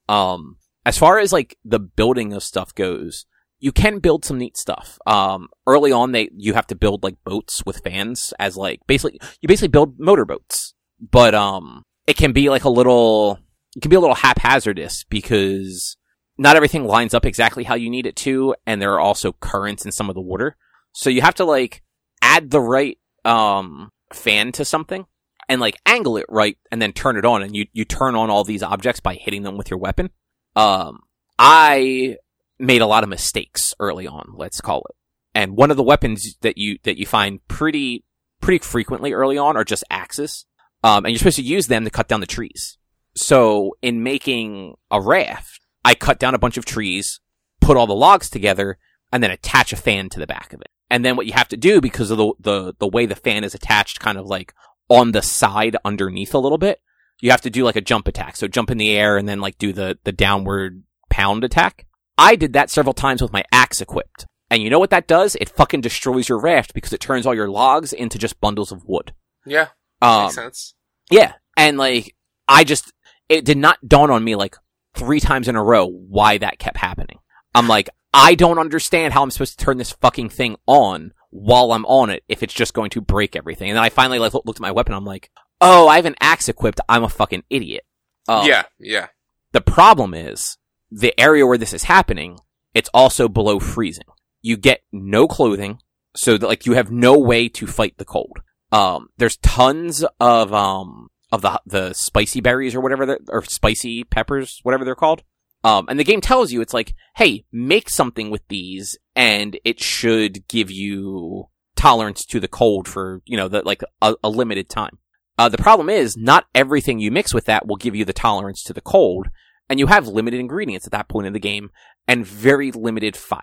um, as far as like the building of stuff goes, you can build some neat stuff. Um, early on, they you have to build like boats with fans as like basically you basically build motorboats, but um, it can be like a little it can be a little haphazardous because not everything lines up exactly how you need it to, and there are also currents in some of the water. So you have to, like, add the right um fan to something and, like, angle it right and then turn it on. And you, you turn on all these objects by hitting them with your weapon. Um, I made a lot of mistakes early on, let's call it. And one of the weapons that you that you find pretty pretty frequently early on are just axes. Um, and you're supposed to use them to cut down the trees. So in making a raft, I cut down a bunch of trees, put all the logs together, and then attach a fan to the back of it. And then what you have to do, because of the, the, the way the fan is attached kind of like on the side underneath a little bit, you have to do like a jump attack. So jump in the air and then like do the, the downward pound attack. I did that several times with my axe equipped. And you know what that does? It fucking destroys your raft because it turns all your logs into just bundles of wood. Yeah. Um, makes sense. Yeah. And like, I just, it did not dawn on me like, three times in a row why that kept happening. I'm like, I don't understand how I'm supposed to turn this fucking thing on while I'm on it if it's just going to break everything. And then I finally like looked at my weapon, I'm like, oh, I have an axe equipped, I'm a fucking idiot. Um, yeah, yeah. The problem is, the area where this is happening, it's also below freezing. You get no clothing, so that like you have no way to fight the cold. Um, there's tons of, um... of the the spicy berries or whatever, or spicy peppers, whatever they're called. Um, and the game tells you, it's like, hey, make something with these, and it should give you tolerance to the cold for, you know, the, like a, a limited time. Uh, the problem is, not everything you mix with that will give you the tolerance to the cold, and you have limited ingredients at that point in the game, and very limited fire.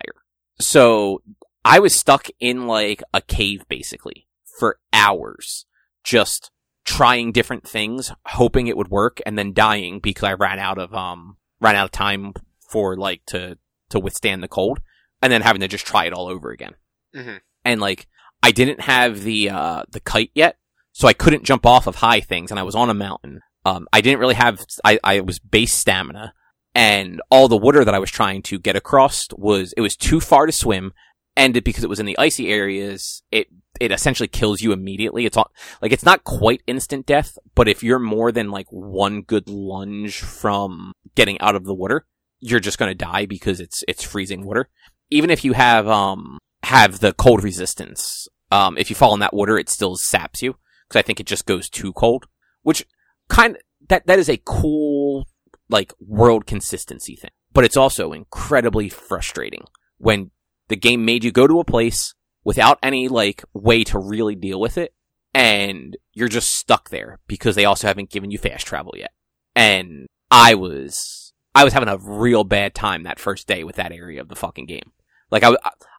So, I was stuck in, like, a cave, basically, for hours, just trying different things, hoping it would work, and then dying because I ran out of um ran out of time for like to to withstand the cold, and then having to just try it all over again. Mm-hmm. And like I didn't have the uh the kite yet, so I couldn't jump off of high things, and I was on a mountain. Um, I didn't really have I I was base stamina, and all the water that I was trying to get across was it was too far to swim. And it, because it was in the icy areas, it, it essentially kills you immediately. It's all, like, it's not quite instant death, but if you're more than like one good lunge from getting out of the water, you're just going to die because it's, it's freezing water. Even if you have, um, have the cold resistance, um, if you fall in that water, it still saps you. Cause I think it just goes too cold, which kind of, that, that is a cool, like, world consistency thing, but it's also incredibly frustrating when the game made you go to a place without any, like, way to really deal with it, and you're just stuck there because they also haven't given you fast travel yet. And I was, I was having a real bad time that first day with that area of the fucking game. Like, I,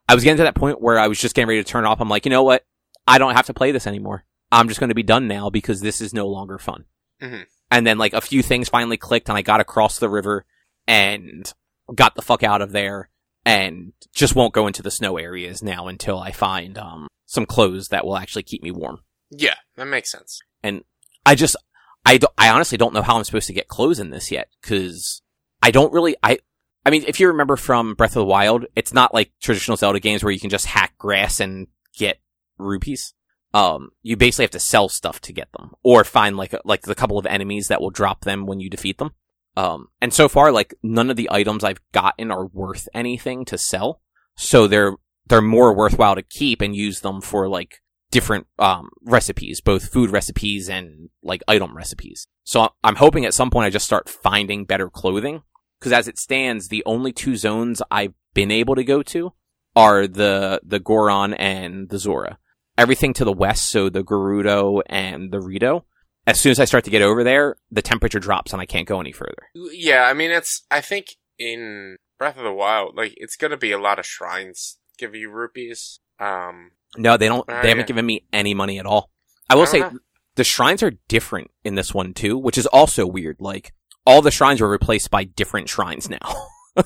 I was getting to that point where I was just getting ready to turn it off. I'm like, you know what? I don't have to play this anymore. I'm just going to be done now because this is no longer fun. Mm-hmm. And then, like, a few things finally clicked, and I got across the river and got the fuck out of there, and just won't go into the snow areas now until I find um some clothes that will actually keep me warm. Yeah, that makes sense. And I just, I, do, I honestly don't know how I'm supposed to get clothes in this yet, because I don't really, I, I mean, if you remember from Breath of the Wild, it's not like traditional Zelda games where you can just hack grass and get rupees. Um, you basically have to sell stuff to get them, or find like a, like the couple of enemies that will drop them when you defeat them. Um, and so far, like, none of the items I've gotten are worth anything to sell, so they're they're more worthwhile to keep and use them for like different um recipes, both food recipes and like item recipes. So I'm hoping at some point I just start finding better clothing, because as it stands, the only two zones I've been able to go to are the the Goron and the Zora. Everything to the west, so the Gerudo and the Rito, as soon as I start to get over there, the temperature drops and I can't go any further. Yeah, I mean, it's, I think in Breath of the Wild, like, it's gonna be a lot of shrines give you rupees. Um, no, they don't, they okay. haven't given me any money at all. I will I say, know. the shrines are different in this one too, which is also weird. Like, all the shrines were replaced by different shrines now.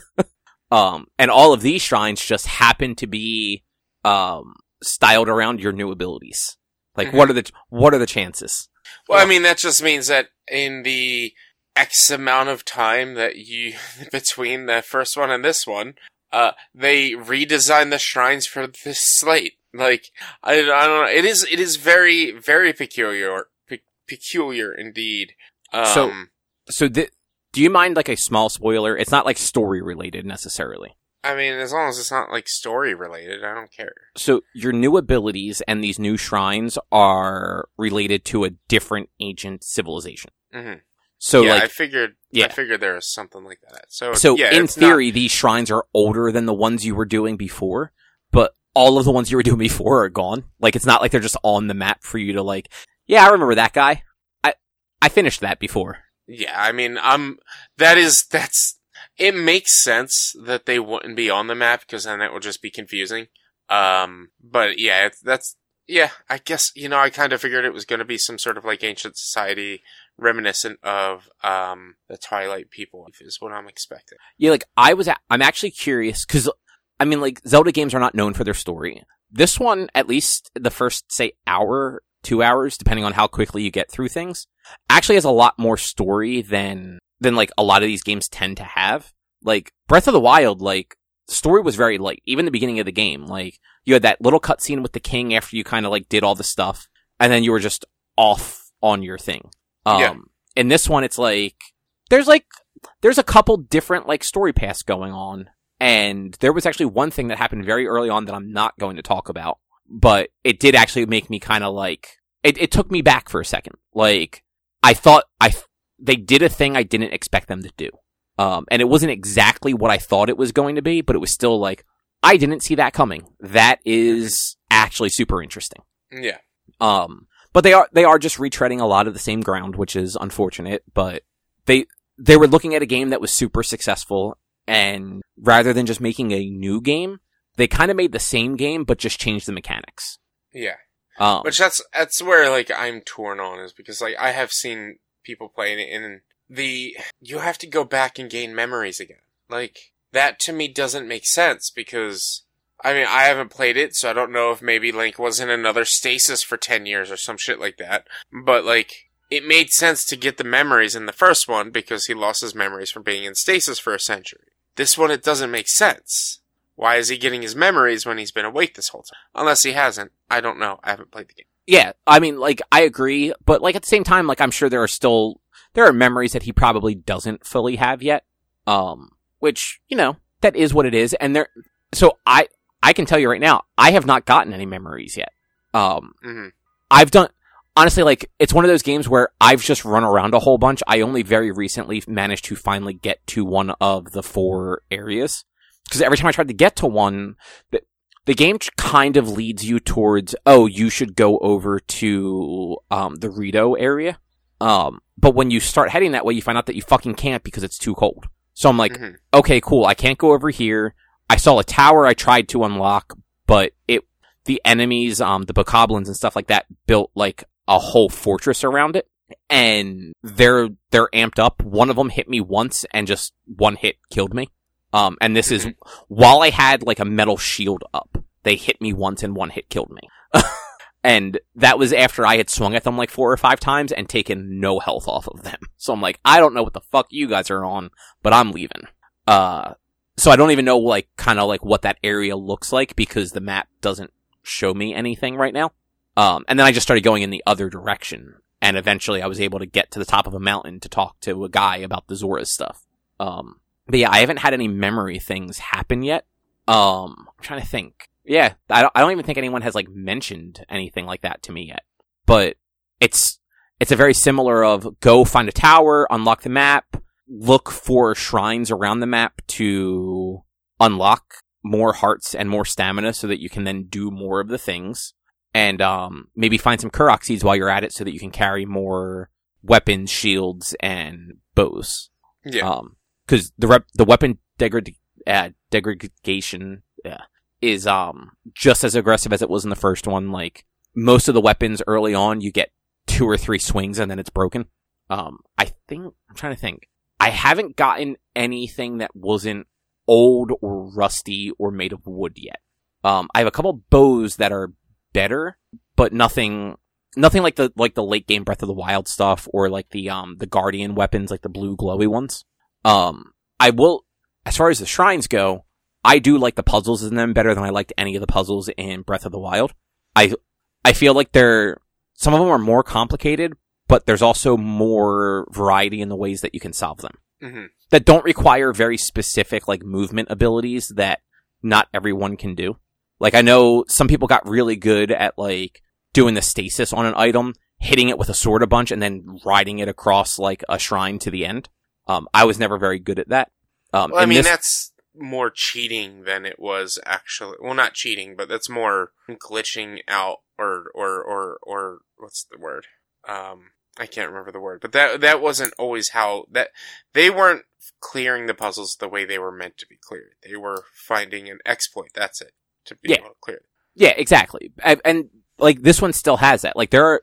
um, and all of these shrines just happen to be, um, styled around your new abilities. Like, mm-hmm. what are the what are the chances? Well, I mean, that just means that in the X amount of time that you between the first one and this one, uh, they redesigned the shrines for this slate. Like, I, I don't know. It is it is very very peculiar pe- peculiar indeed. Um, so so th- do you mind like a small spoiler? It's not like story related necessarily. I mean, as long as it's not, like, story-related, I don't care. So, your new abilities and these new shrines are related to a different ancient civilization. Mm-hmm. So, yeah, like... I figured, yeah, I figured there was something like that. So, so yeah, in theory, not... these shrines are older than the ones you were doing before, but all of the ones you were doing before are gone. Like, it's not like they're just on the map for you to, like, yeah, I remember that guy. I I finished that before. Yeah, I mean, I'm... That is... That's... It makes sense that they wouldn't be on the map, because then it would just be confusing. Um, but yeah, it's, that's, yeah, I guess, you know, I kind of figured it was going to be some sort of like ancient society reminiscent of, um, the Twilight people is what I'm expecting. Yeah, like I was, at, I'm actually curious, because I mean, like, Zelda games are not known for their story. This one, at least the first, say, hour, two hours, depending on how quickly you get through things, actually has a lot more story than... than, like, a lot of these games tend to have. Like, Breath of the Wild, like, story was very light. Even the beginning of the game, like, you had that little cutscene with the king after you kind of, like, did all the stuff, and then you were just off on your thing. Um, yeah. In this one, it's like, there's, like, there's a couple different, like, story paths going on, and there was actually one thing that happened very early on that I'm not going to talk about, but it did actually make me kind of, like, it, it took me back for a second. Like, I thought, I th- They did a thing I didn't expect them to do. Um, and it wasn't exactly what I thought it was going to be, but it was still like, I didn't see that coming. That is actually super interesting. Yeah. Um, but they are, they are just retreading a lot of the same ground, which is unfortunate, but they, they were looking at a game that was super successful, and rather than just making a new game, they kind of made the same game, but just changed the mechanics. Yeah. Um, which that's, that's where, like, I'm torn on, is because, like, I have seen people playing it, and the you have to go back and gain memories again. Like, that to me doesn't make sense, because I mean, I haven't played it, so I don't know if maybe Link was in another stasis for ten years or some shit like that, but like, it made sense to get the memories in the first one because he lost his memories from being in stasis for a century. This one, it doesn't make sense. Why is he getting his memories when he's been awake this whole time? Unless he hasn't. I don't know. I haven't played the game. Yeah, I mean, like, I agree, but, like, at the same time, like, I'm sure there are still, there are memories that he probably doesn't fully have yet, um, which, you know, that is what it is, and there, so I, I can tell you right now, I have not gotten any memories yet, um, mm-hmm. I've done, honestly, like, it's one of those games where I've just run around a whole bunch. I only very recently managed to finally get to one of the four areas, because every time I tried to get to one, that, the game kind of leads you towards, oh, you should go over to um, the Rito area. Um, but when you start heading that way, you find out that you fucking can't because it's too cold. So I'm like, mm-hmm. okay, cool, I can't go over here. I saw a tower I tried to unlock, but it the enemies, um, the Bokoblins and stuff like that, built like a whole fortress around it. and they're they're amped up. One of them hit me once, and just one hit killed me. Um, and this is while I had like a metal shield up. They hit me once, and one hit killed me. And that was after I had swung at them like four or five times and taken no health off of them. So I'm like, I don't know what the fuck you guys are on, but I'm leaving. Uh, so I don't even know like kind of like what that area looks like because the map doesn't show me anything right now. Um, and then I just started going in the other direction, and eventually I was able to get to the top of a mountain to talk to a guy about the Zora stuff. Um, but yeah, I haven't had any memory things happen yet. Um, I'm trying to think. Yeah, I don't, I don't even think anyone has, like, mentioned anything like that to me yet. But it's it's a very similar of go find a tower, unlock the map, look for shrines around the map to unlock more hearts and more stamina so that you can then do more of the things. And um, maybe find some Kurok seeds while you're at it so that you can carry more weapons, shields, and bows. Yeah. Because um, the, rep- the weapon degrad- uh, degradation... Yeah. is um just as aggressive as it was in the first one. Like, most of the weapons early on, you get two or three swings and then it's broken. Um, I think... I'm trying to think. I haven't gotten anything that wasn't old or rusty or made of wood yet. Um, I have a couple bows that are better, but nothing... Nothing like the like the late-game Breath of the Wild stuff or like the um the Guardian weapons, like the blue glowy ones. Um, I will... As far as the shrines go... I do like the puzzles in them better than I liked any of the puzzles in Breath of the Wild. I I feel like they're... Some of them are more complicated, but there's also more variety in the ways that you can solve them. Mm-hmm. That don't require very specific, like, movement abilities that not everyone can do. Like, I know some people got really good at, like, doing the stasis on an item, hitting it with a sword a bunch, and then riding it across, like, a shrine to the end. Um, I was never very good at that. Um, well, I mean, this- that's... more cheating than it was actually. Well, not cheating, but that's more glitching out, or or or or what's the word? Um, I can't remember the word. But that that wasn't always how that they weren't clearing the puzzles the way they were meant to be cleared. They were finding an exploit. That's it, to be yeah. able to clear it. Yeah, exactly. And, and like this one still has that. Like there are,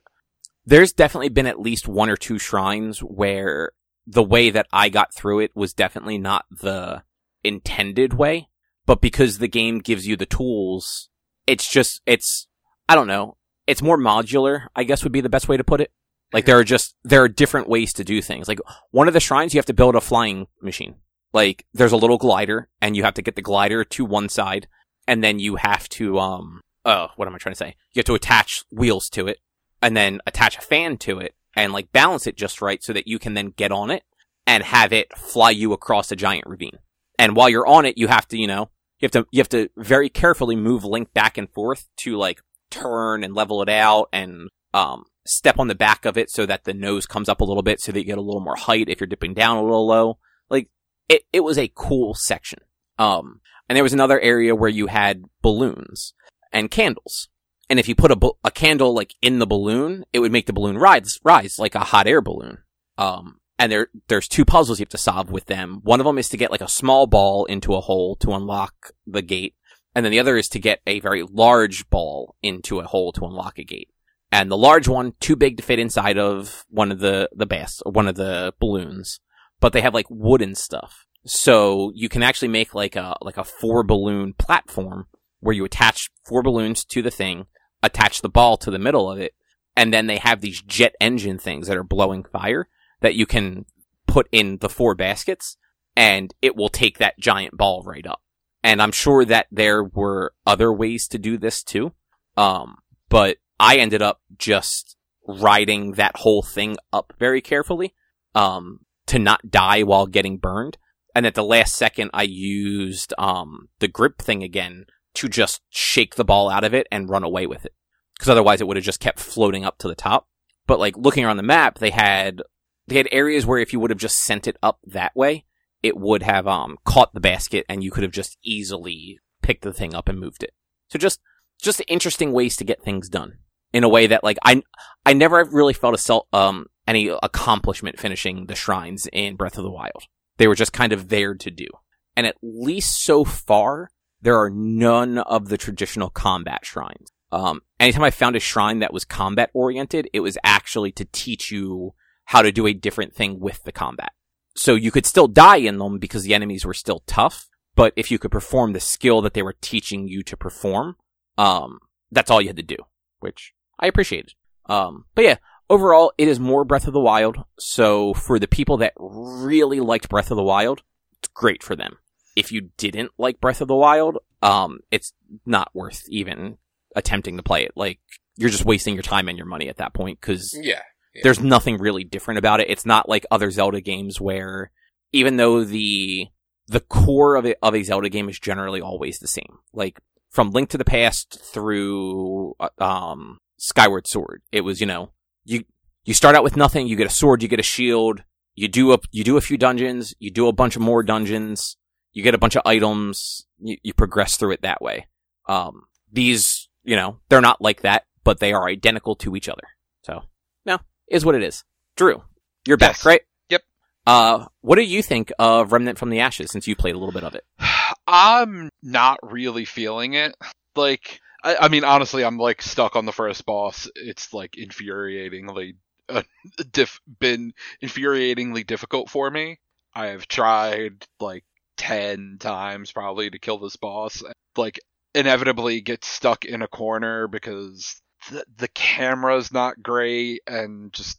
there's definitely been at least one or two shrines where the way that I got through it was definitely not the intended way, but because the game gives you the tools, it's just, it's, I don't know, it's more modular, I guess would be the best way to put it. Like, there are just, there are different ways to do things. Like, one of the shrines, you have to build a flying machine. Like, there's a little glider, and you have to get the glider to one side, and then you have to, um, oh, what am I trying to say? You have to attach wheels to it, and then attach a fan to it, and, like, balance it just right so that you can then get on it, and have it fly you across a giant ravine. And while you're on it, you have to, you know, you have to, you have to very carefully move Link back and forth to, like, turn and level it out and, um, step on the back of it so that the nose comes up a little bit so that you get a little more height if you're dipping down a little low. Like, it, it was a cool section. Um, and there was another area where you had balloons and candles. And if you put a, bu- a candle, like, in the balloon, it would make the balloon rise, rise like a hot air balloon. Um, And there, there's two puzzles you have to solve with them. One of them is to get, like, a small ball into a hole to unlock the gate. And then the other is to get a very large ball into a hole to unlock a gate. And the large one, too big to fit inside of one of the, the bass, or one of the balloons. But they have, like, wooden stuff. So you can actually make, like, a, like a four balloon platform where you attach four balloons to the thing, attach the ball to the middle of it, and then they have these jet engine things that are blowing fire that you can put in the four baskets, and it will take that giant ball right up. And I'm sure that there were other ways to do this too, um, but I ended up just riding that whole thing up very carefully um, to not die while getting burned. And at the last second, I used um, the grip thing again to just shake the ball out of it and run away with it, because otherwise it would have just kept floating up to the top. But, like, looking around the map, they had... They had areas where if you would have just sent it up that way, it would have um, caught the basket, and you could have just easily picked the thing up and moved it. So just just interesting ways to get things done in a way that, like, I I never really felt a self, um any accomplishment finishing the shrines in Breath of the Wild. They were just kind of there to do. And at least so far, there are none of the traditional combat shrines. Um, anytime I found a shrine that was combat oriented, it was actually to teach you how to do a different thing with the combat. So you could still die in them because the enemies were still tough, but if you could perform the skill that they were teaching you to perform, um, that's all you had to do, which I appreciated. Um, but yeah, overall, it is more Breath of the Wild. So for the people that really liked Breath of the Wild, it's great for them. If you didn't like Breath of the Wild, um, it's not worth even attempting to play it. Like, you're just wasting your time and your money at that point, because yeah, yeah. there's nothing really different about it. It's not like other Zelda games where, even though the the core of, it, of a Zelda game is generally always the same. Like, from Link to the Past through um, Skyward Sword, it was, you know, you you start out with nothing, you get a sword, you get a shield, you do a, you do a few dungeons, you do a bunch of more dungeons, you get a bunch of items, you, you progress through it that way. Um, these, you know, they're not like that, but they are identical to each other. So, no, is what it is. Drew, you're back, yes. right? Yep. Uh, what do you think of Remnant from the Ashes, since you played a little bit of it? I'm not really feeling it. Like... I mean, honestly, I'm, like, stuck on the first boss. It's, like, infuriatingly uh, diff- been infuriatingly difficult for me. I have tried, like, ten times probably to kill this boss. Like, inevitably get stuck in a corner because th- the camera's not great, and just...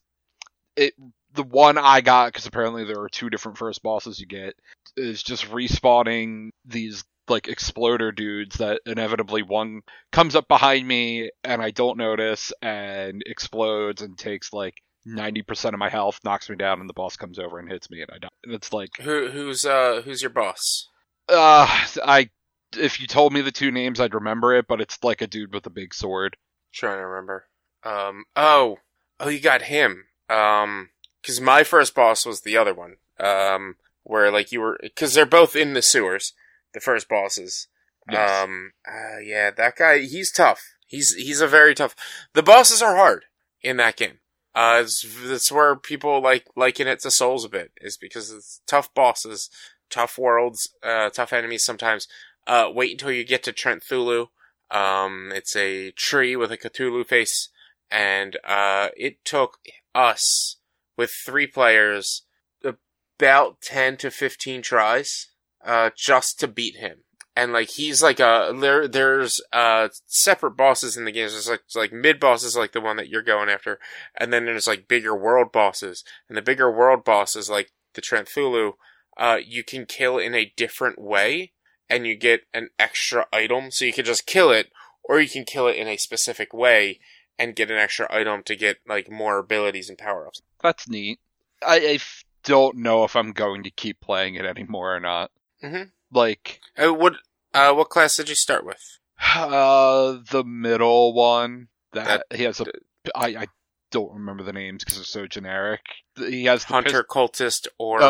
it. The one I got, because apparently there are two different first bosses you get, is just respawning these... like exploder dudes that inevitably one comes up behind me and I don't notice and explodes and takes like ninety percent of my health, knocks me down, and the boss comes over and hits me and I die. And it's like, who who's uh who's your boss? Uh I if you told me the two names I'd remember it, but it's like a dude with a big sword. I'm trying to remember. Um oh oh you got him. Um cuz my first boss was the other one. Um where like you were cuz they're both in the sewers. The first bosses. Yes. Um, uh, yeah, that guy, he's tough. He's he's a very tough... The bosses are hard in that game. Uh, it's, it's where people like liken it to Souls a bit, is because it's tough bosses, tough worlds, uh, tough enemies sometimes. Uh, wait until you get to Trent Thulu. Um, it's a tree with a Cthulhu face, and uh, it took us, with three players, about ten to fifteen tries... Uh, just to beat him. And, like, he's, like, a... There, there's, uh, separate bosses in the game. There's, like, like mid-bosses, like the one that you're going after. And then there's, like, bigger world bosses. And the bigger world bosses, like the Trent Thulu, uh, you can kill in a different way. And you get an extra item. So you can just kill it. Or you can kill it in a specific way. And get an extra item to get, like, more abilities and power-ups. That's neat. I, I don't know if I'm going to keep playing it anymore or not. Mm-hmm. Like, uh, what uh, what class did you start with? Uh, the middle one that, that he has a. D- I, I don't remember the names because they're so generic. He has the hunter pist- cultist or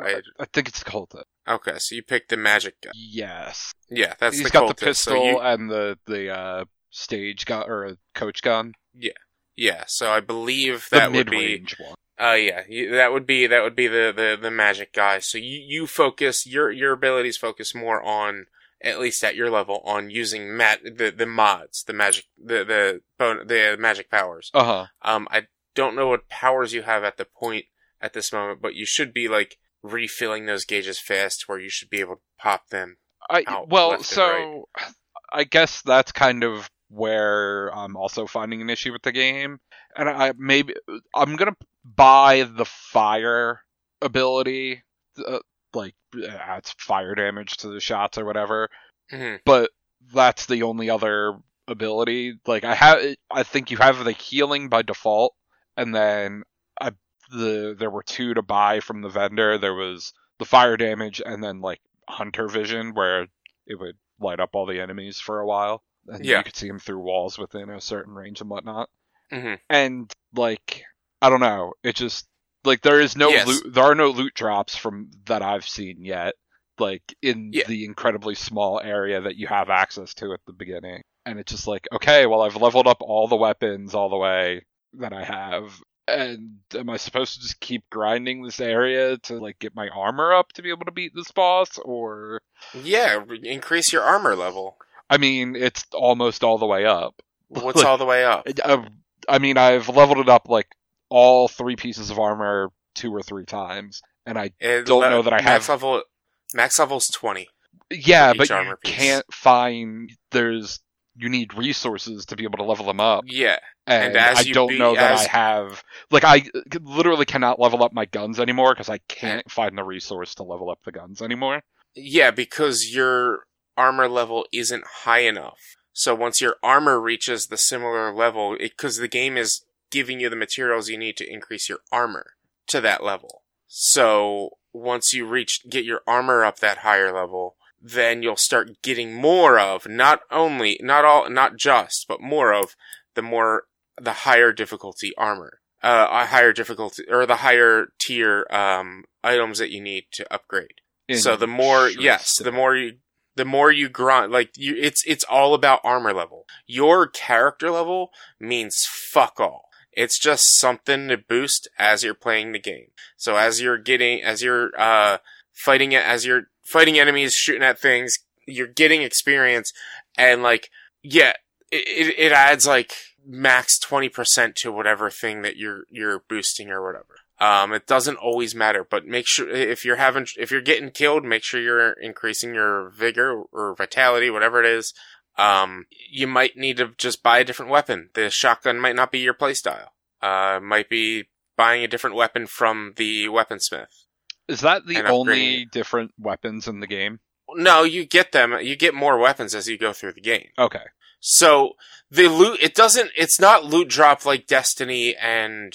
uh, I, I think it's cultist. Okay, so you picked the magic guy. Yes. Yeah, that's he's the got cultist, the pistol so you... and the the uh, stage gun or coach gun. Yeah, yeah. So I believe that the would be. One. Uh, yeah, that would be, that would be the, the, the magic guy. So you, you focus, your, your abilities focus more on, at least at your level, on using mat, the, the mods, the magic, the, the, bon- the magic powers. Uh-huh. Um, I don't know what powers you have at the point at this moment, but you should be, like, refilling those gauges fast where you should be able to pop them I, out. Well, so, right. I guess that's kind of where I'm also finding an issue with the game. And I, maybe, I'm gonna, buy the fire ability, uh, like, adds fire damage to the shots or whatever, mm-hmm. but that's the only other ability. Like, I have, I think you have the healing by default, and then I, the there were two to buy from the vendor. There was the fire damage, and then, like, hunter vision, where it would light up all the enemies for a while, and yeah. you could see them through walls within a certain range and whatnot. Mm-hmm. And, like... I don't know. It just like there is no yes. loot, there are no loot drops from that I've seen yet. Like in yeah. the incredibly small area that you have access to at the beginning, and it's just like, okay, well, I've leveled up all the weapons all the way that I have, and am I supposed to just keep grinding this area to like get my armor up to be able to beat this boss, or yeah, increase your armor level? I mean, it's almost all the way up. What's like, all the way up? I, I mean, I've leveled it up like all three pieces of armor two or three times, and I it don't le- know that I max have... Level, max level's twenty. Yeah, but you piece. can't find... There's... You need resources to be able to level them up. Yeah. And, and as I don't be, know that as... I have... Like, I literally cannot level up my guns anymore because I can't find the resource to level up the guns anymore. Yeah, because your armor level isn't high enough. So once your armor reaches the similar level, because the game is giving you the materials you need to increase your armor to that level. So once you reach get your armor up that higher level... then you'll start getting more of, not only, not all, not just, but more of the more, the higher difficulty armor, uh, a higher difficulty, or the higher tier, um, items that you need to upgrade. So the more, yes, the more you, the more you grind, like, you, it's, it's all about armor level. Your character level means fuck all. It's just something to boost as you're playing the game. So as you're getting, as you're, uh, fighting it, as you're, fighting enemies, shooting at things, you're getting experience, and, like, yeah, it it adds, like, max twenty percent to whatever thing that you're you're boosting or whatever. Um, it doesn't always matter, but make sure, if you're having, if you're getting killed, make sure you're increasing your vigor or vitality, whatever it is. Um, you might need to just buy a different weapon. The shotgun might not be your playstyle. Uh, might be buying a different weapon from the weaponsmith. Is that the only different weapons in the game? No, you get them. You get more weapons as you go through the game. Okay. So the loot, it doesn't, it's not loot drop like Destiny and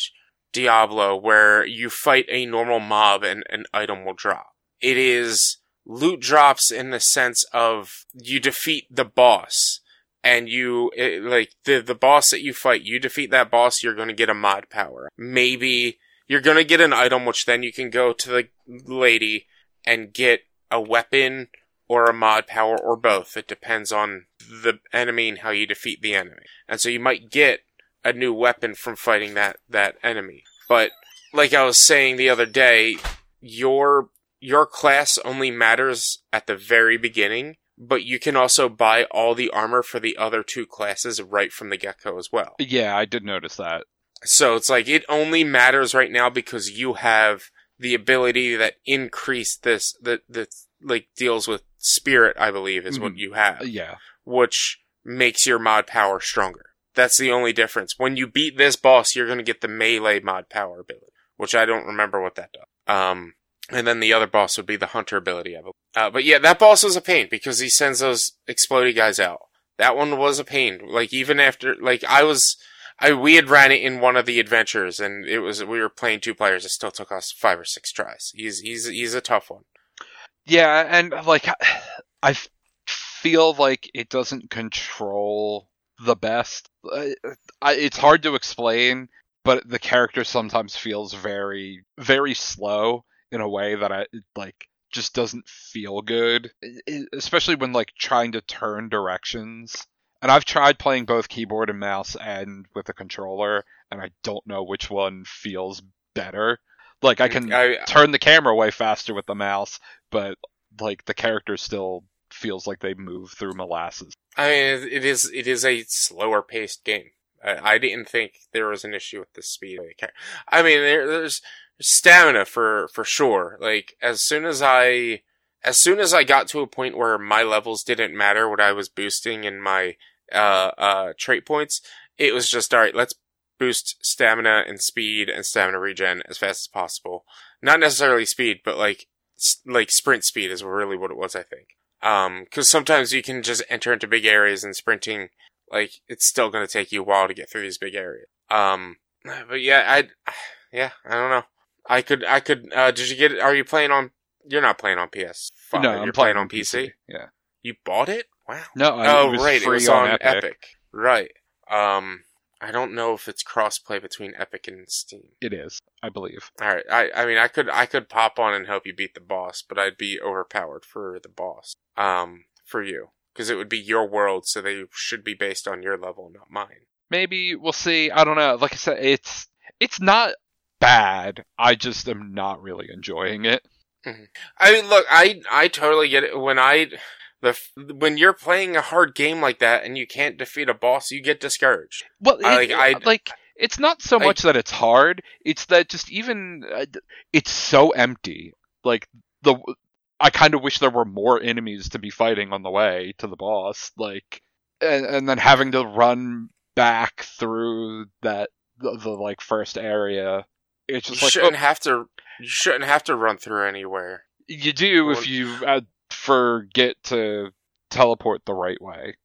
Diablo where you fight a normal mob and an item will drop. It is loot drops in the sense of you defeat the boss and you, it, like the, the boss that you fight, you defeat that boss, you're going to get a mod power. Maybe you're going to get an item, which then you can go to the lady and get a weapon or a mod power or both. It depends on the enemy and how you defeat the enemy. And so you might get a new weapon from fighting that, that enemy. But like I was saying the other day, your your class only matters at the very beginning, but you can also buy all the armor for the other two classes right from the get-go as well. Yeah, I did notice that. So it's like, it only matters right now because you have the ability that increased this, that, that, like, deals with spirit, I believe, is mm-hmm. what you have. Yeah. Which makes your mod power stronger. That's the only difference. When you beat this boss, you're going to get the melee mod power ability, which I don't remember what that does. Um, and then the other boss would be the hunter ability, I believe. Uh, but yeah, that boss was a pain because he sends those explodey guys out. That one was a pain. Like, even after, like, I was... I, we had ran it in one of the adventures, and it was, we were playing two players. It still took us five or six tries. He's, he's, he's a tough one. Yeah. And like, I feel like it doesn't control the best. It's hard to explain, but the character sometimes feels very, very slow in a way that I like just doesn't feel good, especially when like trying to turn directions. And I've tried playing both keyboard and mouse and with a controller, and I don't know which one feels better. Like, I can I, turn the camera way faster with the mouse, but, like, the character still feels like they move through molasses. I mean, it is it is a slower-paced game. I, I didn't think there was an issue with the speed of the character. I mean, there, there's stamina for, for sure. Like, as soon as I... As soon as I got to a point where my levels didn't matter what I was boosting and my uh, uh, trait points, it was just, all right, let's boost stamina and speed and stamina regen as fast as possible. Not necessarily speed, but like like sprint speed is really what it was, I think. Um, because sometimes you can just enter into big areas and sprinting, like, it's still going to take you a while to get through these big areas. Um, but yeah, I yeah, I don't know. I could, I could, uh, did you get, are you playing on... You're not playing on P S five. No, you're playing, playing on P C? P C. Yeah. You bought it? Wow. No, I oh, it was right. Free it was on Epic. Epic. Right. Um, I don't know if it's cross-play between Epic and Steam. It is, I believe. All right. I, I mean, I could I could pop on and help you beat the boss, but I'd be overpowered for the boss. Um, for you, because it would be your world, so they should be based on your level, not mine. Maybe we'll see. I don't know. Like I said, it's it's not bad. I just am not really enjoying it. I mean, look, I, I totally get it. When I, The f- when you're playing a hard game like that and you can't defeat a boss, you get discouraged. Well, I, it, like, I, like it's not so I, much that it's hard; it's that just even uh, it's so empty. Like the I kind of wish there were more enemies to be fighting on the way to the boss. Like, and, and then having to run back through that the, the like first area. It's just you like, shouldn't oh, have to. You shouldn't have to run through anywhere. You do if you. Uh, forget to teleport the right way.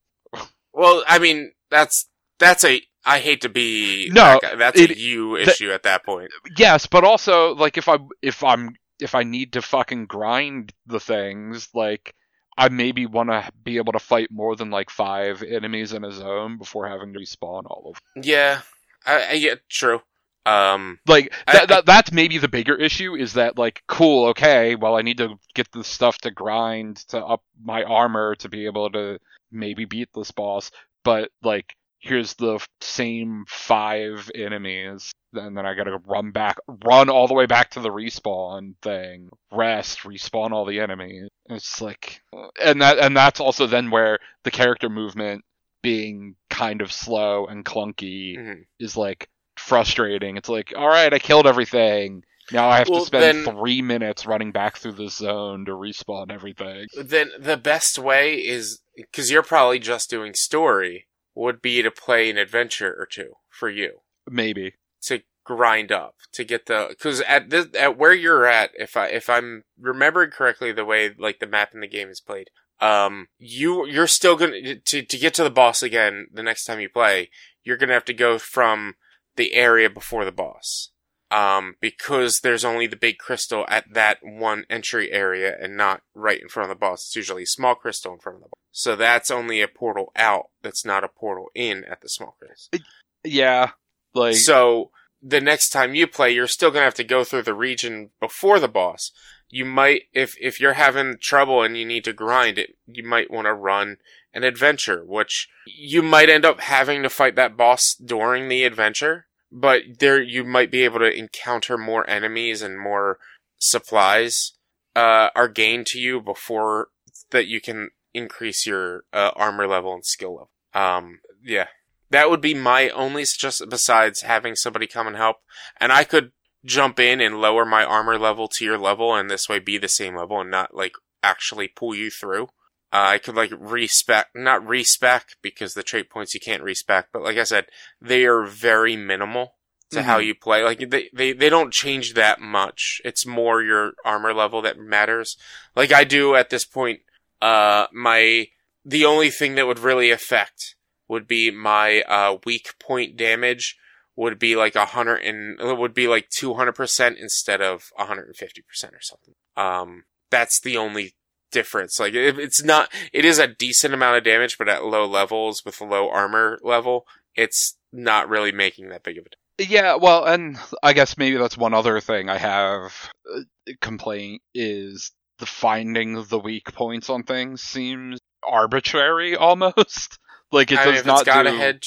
Well, I mean, that's that's a I hate to be no, that that's it, a you that, issue at that point. Yes, but also like if I if I'm if I need to fucking grind the things, like I maybe want to be able to fight more than like five enemies in a zone before having to respawn all of them. Yeah. I, I yeah, true. Um, like that, I, that, that's maybe the bigger issue is that like, cool. Okay. Well, I need to get the stuff to grind to up my armor to be able to maybe beat this boss. But like, here's the same five enemies. And then I got to run back, run all the way back to the respawn thing, rest, respawn all the enemies. It's like, and that, and that's also then where the character movement being kind of slow and clunky mm-hmm. is like, frustrating. It's like, all right, I killed everything. Now I have well, to spend then, three minutes running back through the zone to respawn everything. Then the best way is, because you're probably just doing story, would be to play an adventure or two for you. Maybe. To grind up, to get the, because at this, at where you're at, if I, if I'm remembering correctly the way, like, the map in the game is played, um, you, you're still gonna, to, to get to the boss again the next time you play, you're gonna have to go from the area before the boss. Um, because there's only the big crystal at that one entry area and not right in front of the boss. It's usually a small crystal in front of the boss. So that's only a portal out that's not a portal in at the small crystal. Yeah. Like so the next time you play, you're still gonna have to go through the region before the boss. You might if if you're having trouble and you need to grind it, you might want to run an adventure, which you might end up having to fight that boss during the adventure, but there you might be able to encounter more enemies and more supplies uh, are gained to you before that you can increase your uh, armor level and skill level. Um, yeah, that would be my only suggestion besides having somebody come and help. And I could jump in and lower my armor level to your level and this way be the same level and not like actually pull you through. Uh, I could, like, respec, not respec, because the trait points you can't respec, but like I said, they are very minimal to mm-hmm. how you play. Like, they, they, they don't change that much. It's more your armor level that matters. Like, I do at this point, uh, my, the only thing that would really affect would be my, uh, weak point damage would be like a hundred and, would be like two hundred percent instead of one hundred fifty percent or something. Um, that's the only difference. Like it, it's not it is a decent amount of damage, but at low levels with low armor level it's not really making that big of a difference. Yeah, well, and I guess maybe that's one other thing I have uh, complaint is the finding the weak points on things seems arbitrary almost. Like it does I mean, if not it's got do, a head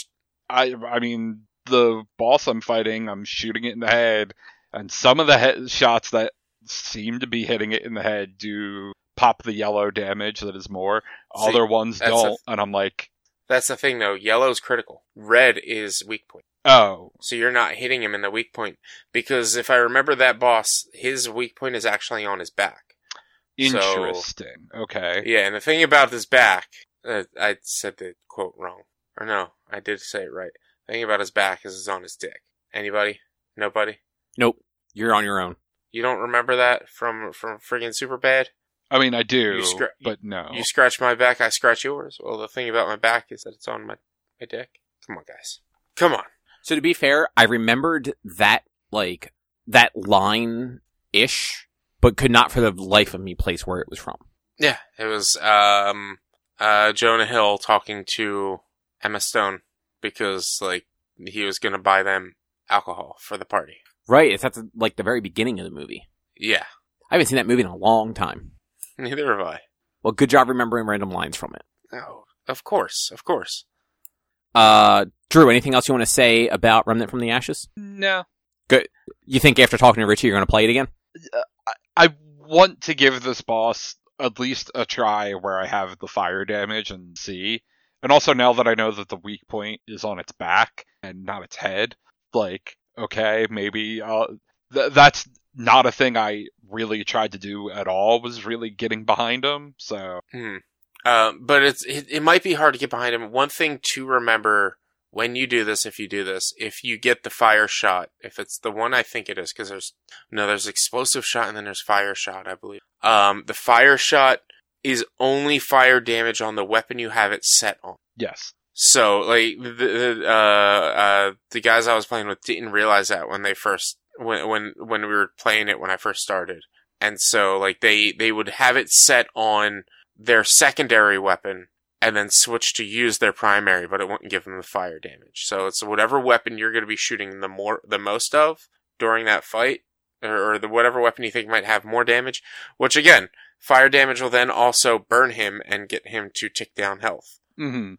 I I mean the boss I'm fighting I'm shooting it in the head and some of the he- shots that seem to be hitting it in the head do pop the yellow damage that is more. See, other ones don't, th- and I'm like... That's the thing, though. Yellow's critical. Red is weak point. Oh. So you're not hitting him in the weak point. Because if I remember that boss, his weak point is actually on his back. Interesting. So, okay. Yeah, and the thing about his back... Uh, I said the quote wrong. Or no, I did say it right. The thing about his back is it's on his dick. Anybody? Nobody? Nope. You're on your own. You don't remember that from, from friggin' Superbad? I mean, I do, scr- but no. You scratch my back, I scratch yours. Well, the thing about my back is that it's on my, my dick. Come on, guys. Come on. So to be fair, I remembered that, like, that line-ish, but could not for the life of me place where it was from. Yeah, it was um, uh, Jonah Hill talking to Emma Stone because, like, he was going to buy them alcohol for the party. Right, it's at, the, like, the very beginning of the movie. Yeah. I haven't seen that movie in a long time. Neither have I. Well, good job remembering random lines from it. Oh, of course, of course. Uh, Drew, anything else you want to say about Remnant from the Ashes? No. Good. You think after talking to Richie, you're going to play it again? Uh, I want to give this boss at least a try where I have the fire damage and see. And also now that I know that the weak point is on its back and not its head, like, okay, maybe uh, th- that's not a thing I really tried to do at all, was really getting behind him, so... Mm. Um, but it's it, it might be hard to get behind him. One thing to remember when you do this, if you do this, if you get the fire shot, if it's the one I think it is, because there's no, there's explosive shot and then there's fire shot, I believe. Um, the fire shot is only fire damage on the weapon you have it set on. Yes. So like the the, uh, uh, the guys I was playing with didn't realize that when they first when when when we were playing it when I first started, and so like they they would have it set on their secondary weapon and then switch to use their primary, but it wouldn't give them the fire damage. So it's whatever weapon you're going to be shooting the more, the most of during that fight, or, or the whatever weapon you think might have more damage, which again, fire damage will then also burn him and get him to tick down health. Mm-hmm.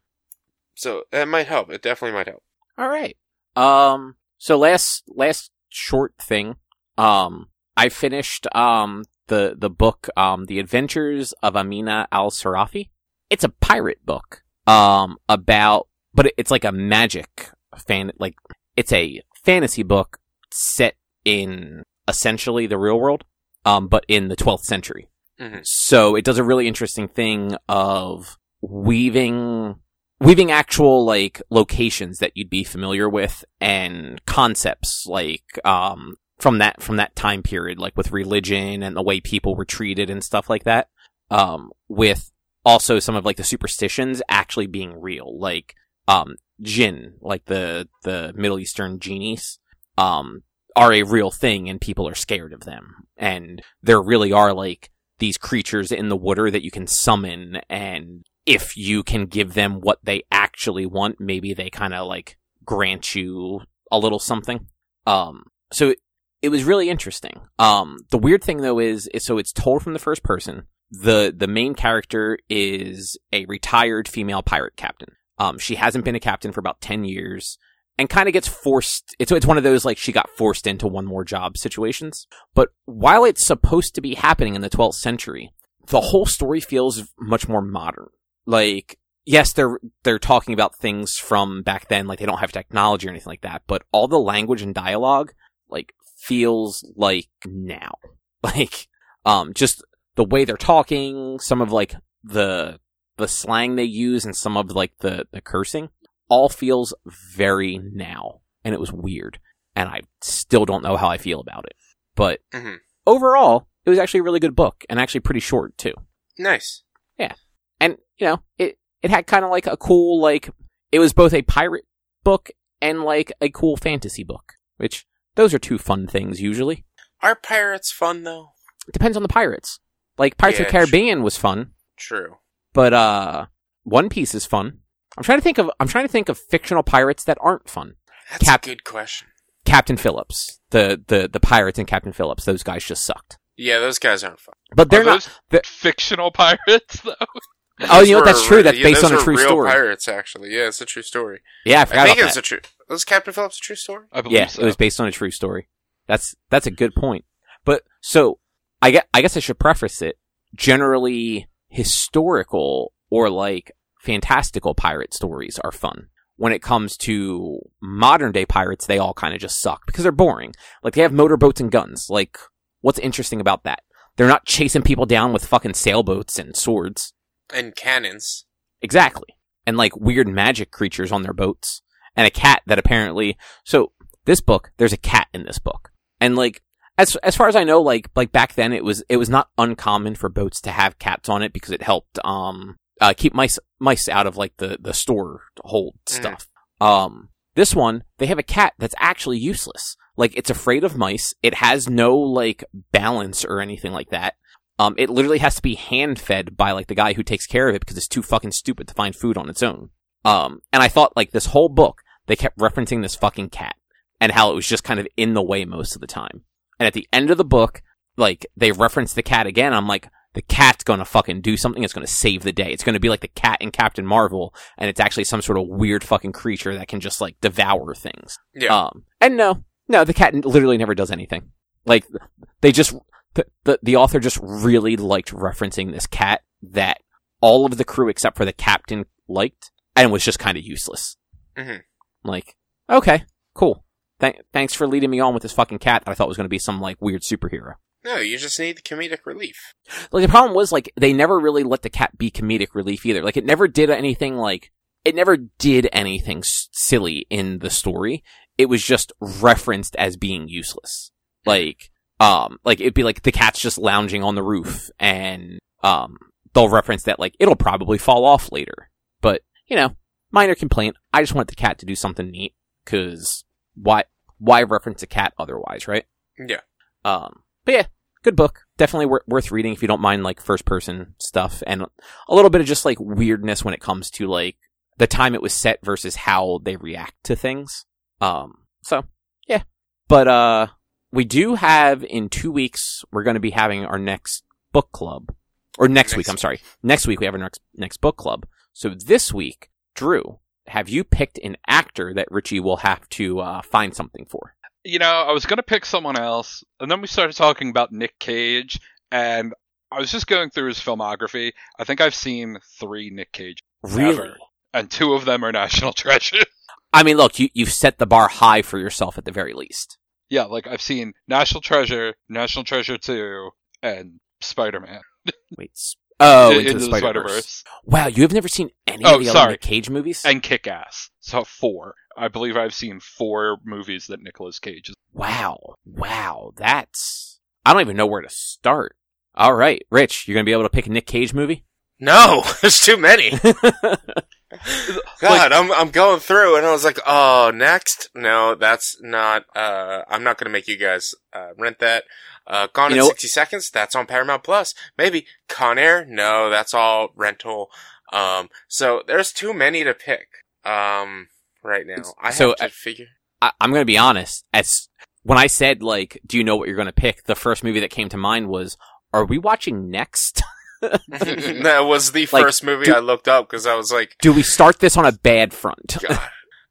So that might help. It definitely might help. All right. Um, so last, last short thing, um, I finished, um, the the book, um, The Adventures of Amina al-Sarafi. It's a pirate book, um, about, but it's like a magic fan, like, it's a fantasy book set in essentially the real world, um, but in the twelfth century. Mm-hmm. So it does a really interesting thing of weaving, weaving actual, like, locations that you'd be familiar with and concepts, like, um, From that, from that time period, like with religion and the way people were treated and stuff like that, um, with also some of like the superstitions actually being real, like, um, jinn, like the, the Middle Eastern genies, um, are a real thing and people are scared of them. And there really are like these creatures in the water that you can summon. And if you can give them what they actually want, maybe they kind of like grant you a little something. Um, so it, It was really interesting. Um, the weird thing, though, is, is so it's told from the first person. The the main character is a retired female pirate captain. Um, she hasn't been a captain for about ten years and kind of gets forced. It's, it's one of those, like, she got forced into one more job situations. But while it's supposed to be happening in the twelfth century, the whole story feels much more modern. Like, yes, they're they're talking about things from back then. Like, they don't have technology or anything like that. But all the language and dialogue, like, feels like now, like, um, just the way they're talking, some of like the, the slang they use and some of like the, the cursing all feels very now. And it was weird. And I still don't know how I feel about it, but mm-hmm. overall it was actually a really good book and actually pretty short too. Nice. Yeah. And you know, it, it had kind of like a cool, like it was both a pirate book and like a cool fantasy book, which those are two fun things, usually. Are pirates fun, though? It depends on the pirates. Like, Pirates yeah, of the Caribbean true. was fun. True. But, uh, One Piece is fun. I'm trying to think of, I'm trying to think of fictional pirates that aren't fun. That's Cap- a good question. Captain Phillips. The, the, the pirates and Captain Phillips. Those guys just sucked. Yeah, those guys aren't fun. But they're are not. They're... fictional pirates, though? Oh, you know, that's true. That's yeah, based on a true real story. Pirates, actually. Yeah, it's a true story. Yeah, I forgot I think about it's that. a true... Was Captain Phillips a true story? I believe yeah, so. It was based on a true story. That's that's a good point. But, so, I guess, I guess I should preface it. Generally, historical or, like, fantastical pirate stories are fun. When it comes to modern-day pirates, they all kind of just suck because they're boring. Like, they have motorboats and guns. Like, what's interesting about that? They're not chasing people down with fucking sailboats and swords. And cannons. Exactly. And, like, weird magic creatures on their boats. And a cat that apparently... So, this book, there's a cat in this book. And, like, as as far as I know, like, like back then, it was it was not uncommon for boats to have cats on it because it helped um uh, keep mice mice out of, like, the, the store hold stuff. Mm. Um, this one, they have a cat that's actually useless. Like, it's afraid of mice. It has no, like, balance or anything like that. Um, it literally has to be hand-fed by, like, the guy who takes care of it because it's too fucking stupid to find food on its own. Um, and I thought, like, this whole book, they kept referencing this fucking cat and how it was just kind of in the way most of the time. And at the end of the book, like, they referenced the cat again. I'm like, the cat's going to fucking do something. It's going to save the day. It's going to be like the cat in Captain Marvel. And it's actually some sort of weird fucking creature that can just, like, devour things. Yeah. Um, and no, no, the cat literally never does anything. Like, they just... the, the author just really liked referencing this cat that all of the crew except for the captain liked and was just kind of useless. Mm-hmm. Like, okay, cool. Th- thanks for leading me on with this fucking cat that I thought was going to be some, like, weird superhero. No, you just need comedic relief. Like, the problem was, like, they never really let the cat be comedic relief either. Like, it never did anything, like, it never did anything s- silly in the story. It was just referenced as being useless. Like, um, like, it'd be like the cat's just lounging on the roof, and, um, they'll reference that, like, it'll probably fall off later. But, you know, minor complaint. I just want the cat to do something neat, because why, why reference a cat otherwise, right? Yeah. Um, but yeah, good book. Definitely wor- worth reading if you don't mind, like, first-person stuff, and a little bit of just, like, weirdness when it comes to, like, the time it was set versus how they react to things. Um, so, yeah. But, uh, we do have, in two weeks, we're going to be having our next book club. Or next, next week, I'm sorry. Next week, we have our next, next book club. So this week, Drew, have you picked an actor that Richie will have to uh, find something for? You know, I was going to pick someone else, and then we started talking about Nick Cage, and I was just going through his filmography. I think I've seen three Nick Cage. Really? Ever, and two of them are National Treasure. I mean, look, you, you've set the bar high for yourself at the very least. Yeah, like, I've seen National Treasure, National Treasure two, and Spider-Man. Wait, oh, Into, into the, the Spider-Verse. Spider-Verse. Wow, you have never seen any oh, of the sorry. other Nick Cage movies? And Kick-Ass. So four. I believe I've seen four movies that Nicolas Cage is. Wow. Wow, that's... I don't even know where to start. All right, Rich, you're going to be able to pick a Nick Cage movie? No, there's too many. God, I'm I'm going through, and I was like, oh, next? No, that's not, uh, I'm not going to make you guys uh, rent that. Uh, Gone in sixty Seconds, that's on Paramount Plus. Maybe Con Air, no, that's all rental. Um, so there's too many to pick um, right now. I have so, to I, figure. I, I'm going to be honest. As when I said, like, do you know what you're going to pick? The first movie that came to mind was, are we watching Next? That was the like, first movie do, I looked up because I was like, do we start this on a bad front? God.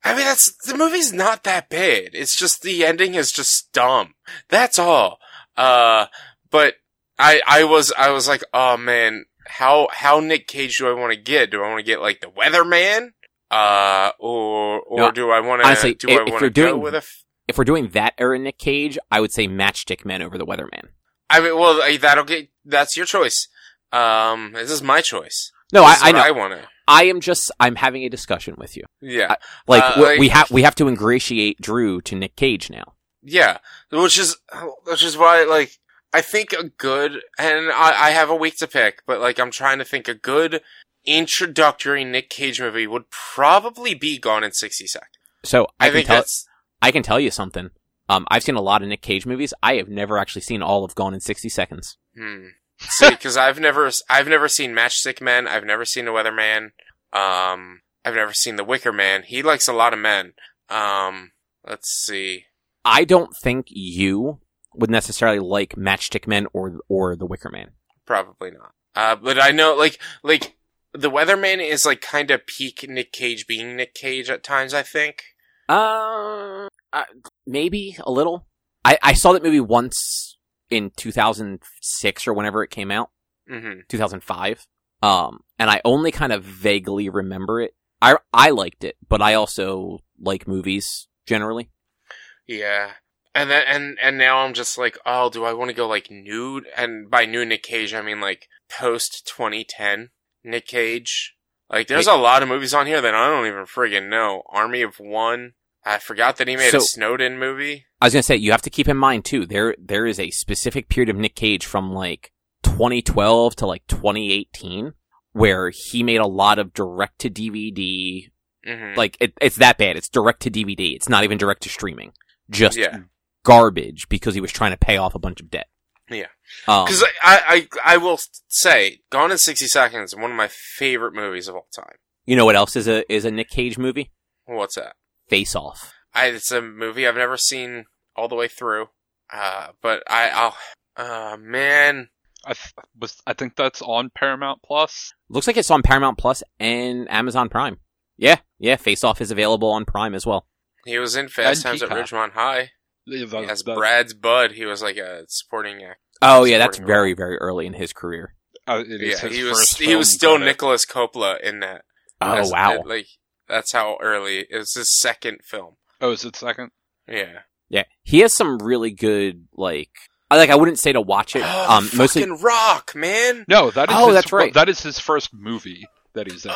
I mean, that's the movie's not that bad. It's just the ending is just dumb. That's all. Uh, but I, I was, I was like, oh man, how, how Nick Cage do I want to get? Do I want to get like The Weatherman? Uh, or, or no, do I want to, do if, I want to go doing, with a, f- if we're doing that era Nick Cage, I would say Matchstick Men over The Weatherman. I mean, well, that'll get, that's your choice. Um, this is my choice. No, I, I know. I want to. I am just. I'm having a discussion with you. Yeah, I, like, uh, like we have. We have to ingratiate Drew to Nick Cage now. Yeah, which is which is why, like, I think a good and I, I have a week to pick, but like I'm trying to think a good introductory Nick Cage movie would probably be Gone in sixty Seconds. So I, I can think tell, that's. I can tell you something. Um, I've seen a lot of Nick Cage movies. I have never actually seen all of Gone in sixty Seconds. Hmm. See, because I've never, I've never seen Matchstick Men. I've never seen The Weatherman. Um, I've never seen The Wicker Man. He likes a lot of men. Um, let's see. I don't think you would necessarily like Matchstick Men or or The Wicker Man. Probably not. Uh, but I know, like, like The Weatherman is like kind of peak Nick Cage being Nick Cage at times. I think. Uh, uh maybe a little. I, I saw that movie once. In two thousand six or whenever it came out, mm-hmm. two thousand five, um, and I only kind of vaguely remember it. I I liked it, but I also like movies generally. Yeah, and then and and now I'm just like, oh, do I want to go like new? And by new Nick Cage, I mean like post twenty ten Nick Cage. Like, there's Wait. a lot of movies on here that I don't even friggin' know. Army of One. I forgot that he made so, a Snowden movie. I was going to say, you have to keep in mind, too, there there is a specific period of Nick Cage from, like, twenty twelve to, like, twenty eighteen, where he made a lot of direct-to-D V D. Mm-hmm. Like, it, it's that bad. It's direct-to-D V D. It's not even direct-to-streaming. Just yeah. garbage, because he was trying to pay off a bunch of debt. Yeah. Because um, I, I, I will say, Gone in sixty Seconds is one of my favorite movies of all time. You know what else is a is a Nick Cage movie? What's that? Face Off. I, it's a movie I've never seen all the way through, uh, but I, I'll, uh, man. I, th- was, I think that's on Paramount Plus. Looks like it's on Paramount Plus and Amazon Prime. Yeah, yeah, Face Off is available on Prime as well. He was in Fast and Times Peacock. At Ridgemont High. As Brad's bud, he was like a supporting actor. Oh yeah, that's very role. very early in his career. Oh, it is yeah, his he was first he was still product. Nicolas Coppola in that. Oh as, wow! It, like that's how early it was his second film. Oh, is it second? Yeah. Yeah, he has some really good like. I like. I wouldn't say to watch it. Oh, um, mostly fucking Rock, man. No, that is. Oh, his, that's right. That is his first movie that he's in.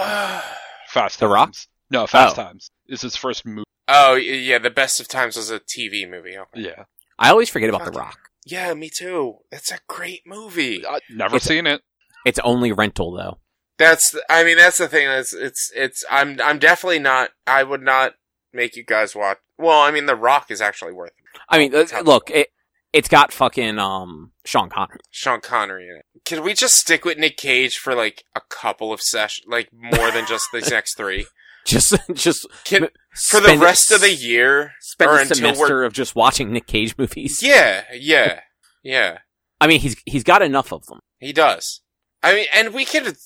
Fast the Times. Rock? No, Fast oh. Times is his first movie. Oh yeah, The Best of Times was a T V movie. Okay. Yeah, I always forget about fucking... The Rock. Yeah, me too. It's a great movie. I've never it's, seen it. It's only rental though. That's. The, I mean, that's the thing. It's. It's. It's. I'm. I'm definitely not. I would not make you guys watch. Well, I mean, The Rock is actually worth it. I mean, that's look. It, It's got fucking um Sean Connery. Sean Connery in it. Can we just stick with Nick Cage for like a couple of sessions, like more than just these next three? Just, just Can, m- for the rest it, of the year, spend or a semester of just watching Nick Cage movies. Yeah, yeah, yeah. I mean, he's he's got enough of them. He does. I mean, and we could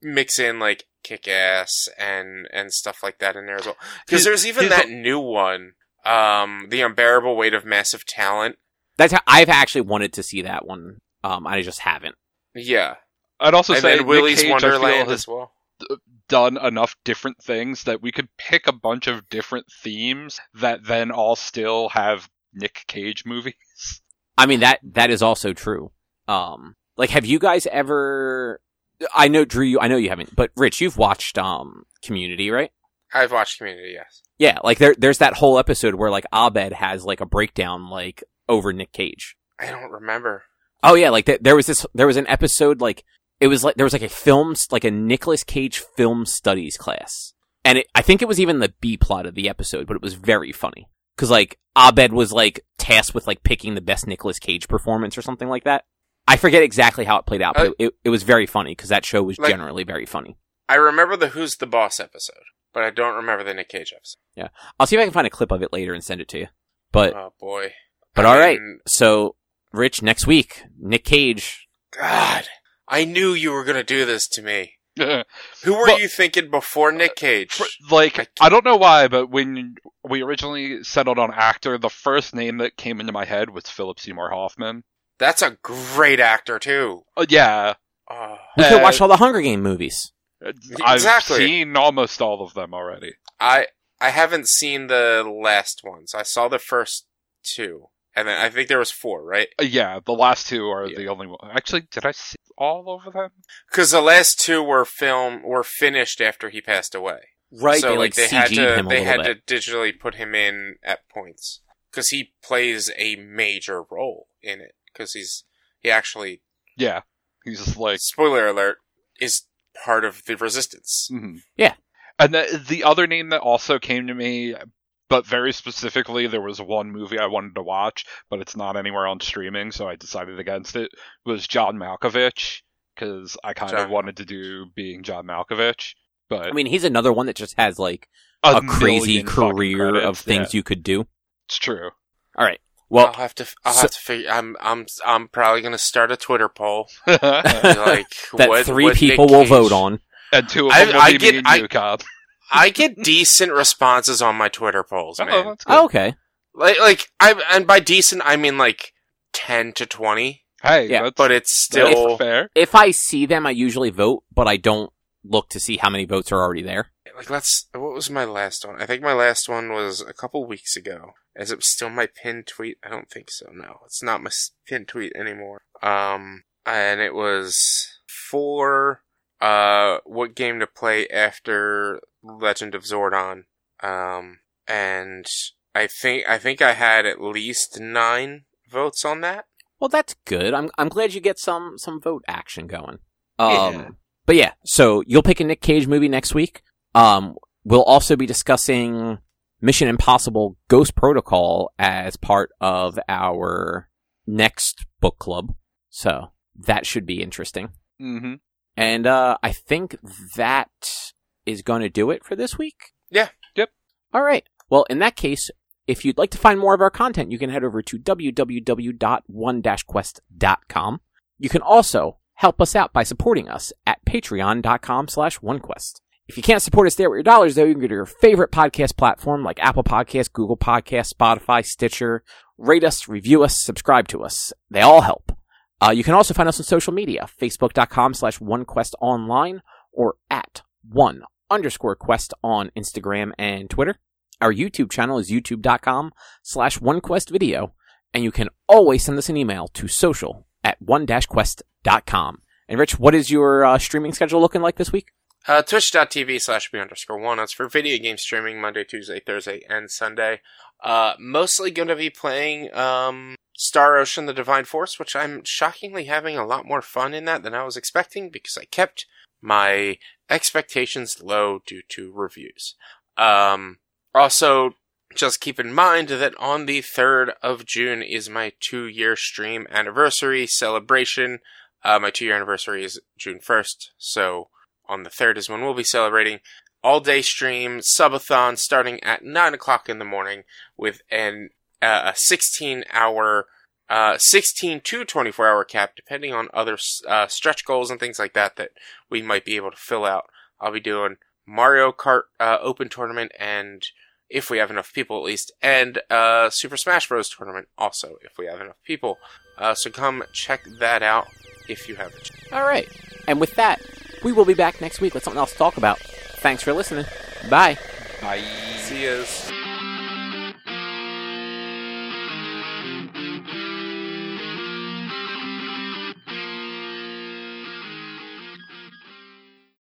mix in like Kick-Ass and and stuff like that in there as well. Because there's even that new one, um, The Unbearable Weight of Massive Talent. That's how I've actually wanted to see that one. Um, I just haven't. Yeah, I'd also and say then Willy's Nick Cage, Wonderland has as well. Done enough different things that we could pick a bunch of different themes that then all still have Nick Cage movies. I mean that that is also true. Um, like, have you guys ever? I know Drew. You, I know you haven't, but Rich, you've watched um, Community, right? I've watched Community. Yes. Yeah, like there, there's that whole episode where like Abed has like a breakdown, like. Over Nick Cage. I don't remember. Oh yeah, like th- there was this. There was an episode like it was like there was like a film, like a Nicolas Cage film studies class, and it, I think it was even the B plot of the episode, but it was very funny because like Abed was like tasked with like picking the best Nicolas Cage performance or something like that. I forget exactly how it played out, but uh, it it was very funny because that show was like, generally very funny. I remember the Who's the Boss episode, but I don't remember the Nick Cage episode. Yeah, I'll see if I can find a clip of it later and send it to you. But oh boy. But all right, so, Rich, next week, Nick Cage. God, I knew you were going to do this to me. Who were well, you thinking before Nick Cage? Like, I, I don't know why, but when we originally settled on actor, the first name that came into my head was Philip Seymour Hoffman. That's a great actor, too. Uh, yeah. Uh, we could uh, watch all the Hunger Games movies. I've exactly. seen almost all of them already. I, I haven't seen the last ones. I saw the first two. And then I think there was four, right? Uh, yeah, the last two are yeah. the only one. Actually, did I see all over them? Because the last two were film were finished after he passed away, right? So they, like they C G'd had to they had bit. to digitally put him in at points because he plays a major role in it. Because he's he actually yeah he's just like spoiler alert is part of the resistance. Mm-hmm. Yeah, and the the other name that also came to me. But very specifically, there was one movie I wanted to watch, but it's not anywhere on streaming, so I decided against it. It was John Malkovich, because I kind John. of wanted to do being John Malkovich. But I mean, he's another one that just has, like, a, a crazy career credits, of things yeah. you could do. It's true. All right. Well, I'll have to. I'll so, have to figure. I'm. I'm. I'm probably going to start a Twitter poll. Like, that what, three what people Nick will Cage? Vote on, and two of them I, will I be get, me and I, you, Cobb. I get decent responses on my Twitter polls, man. Oh, that's good. Oh, okay. Like, like, I and by decent, I mean like ten to twenty. Hey, yeah. that's, but it's still if, fair. If I see them, I usually vote, but I don't look to see how many votes are already there. Like, let's. What was my last one? I think my last one was a couple weeks ago. Is it still my pinned tweet? I don't think so. No, it's not my pinned tweet anymore. Um, and it was for uh, what game to play after. Legend of Zordon, um, and I think I think I had at least nine votes on that. Well, that's good. I'm I'm glad you get some some vote action going. Um, yeah. But yeah, so you'll pick a Nick Cage movie next week. Um, we'll also be discussing Mission Impossible: Ghost Protocol as part of our next book club. So that should be interesting. Mm-hmm. And uh, I think that. Is going to do it for this week? Yeah. Yep. All right. Well, in that case, if you'd like to find more of our content, you can head over to w w w dot one dash quest dot com. You can also help us out by supporting us at patreon dot com slash one quest. If you can't support us there with your dollars, though, you can go to your favorite podcast platform like Apple Podcasts, Google Podcasts, Spotify, Stitcher. Rate us, review us, subscribe to us. They all help. Uh, you can also find us on social media, facebook.com slash onequestonline or at one underscore quest on Instagram and Twitter. Our YouTube channel is youtube.com slash onequestvideo, and you can always send us an email to social at one-quest.com. And Rich, what is your uh, streaming schedule looking like this week? Uh, twitch.tv slash b underscore one. That's for video game streaming Monday, Tuesday, Thursday, and Sunday. Uh, mostly going to be playing um, Star Ocean, The Divine Force, which I'm shockingly having a lot more fun in that than I was expecting because I kept my expectations low due to reviews. Um, also, just keep in mind that on the third of June is my two-year stream anniversary celebration. Uh, my two-year anniversary is June first, so on the third is when we'll be celebrating. All-day stream, subathon, starting at nine o'clock in the morning with an, uh, a sixteen-hour, uh, sixteen to twenty-four hour cap, depending on other uh, stretch goals and things like that that we might be able to fill out. I'll be doing Mario Kart uh, Open Tournament, and if we have enough people at least, and uh, Super Smash Bros. Tournament also, if we have enough people. Uh, so come check that out if you haven't. All right, and with that, we will be back next week with something else to talk about. Thanks for listening. Bye. Bye. See yous.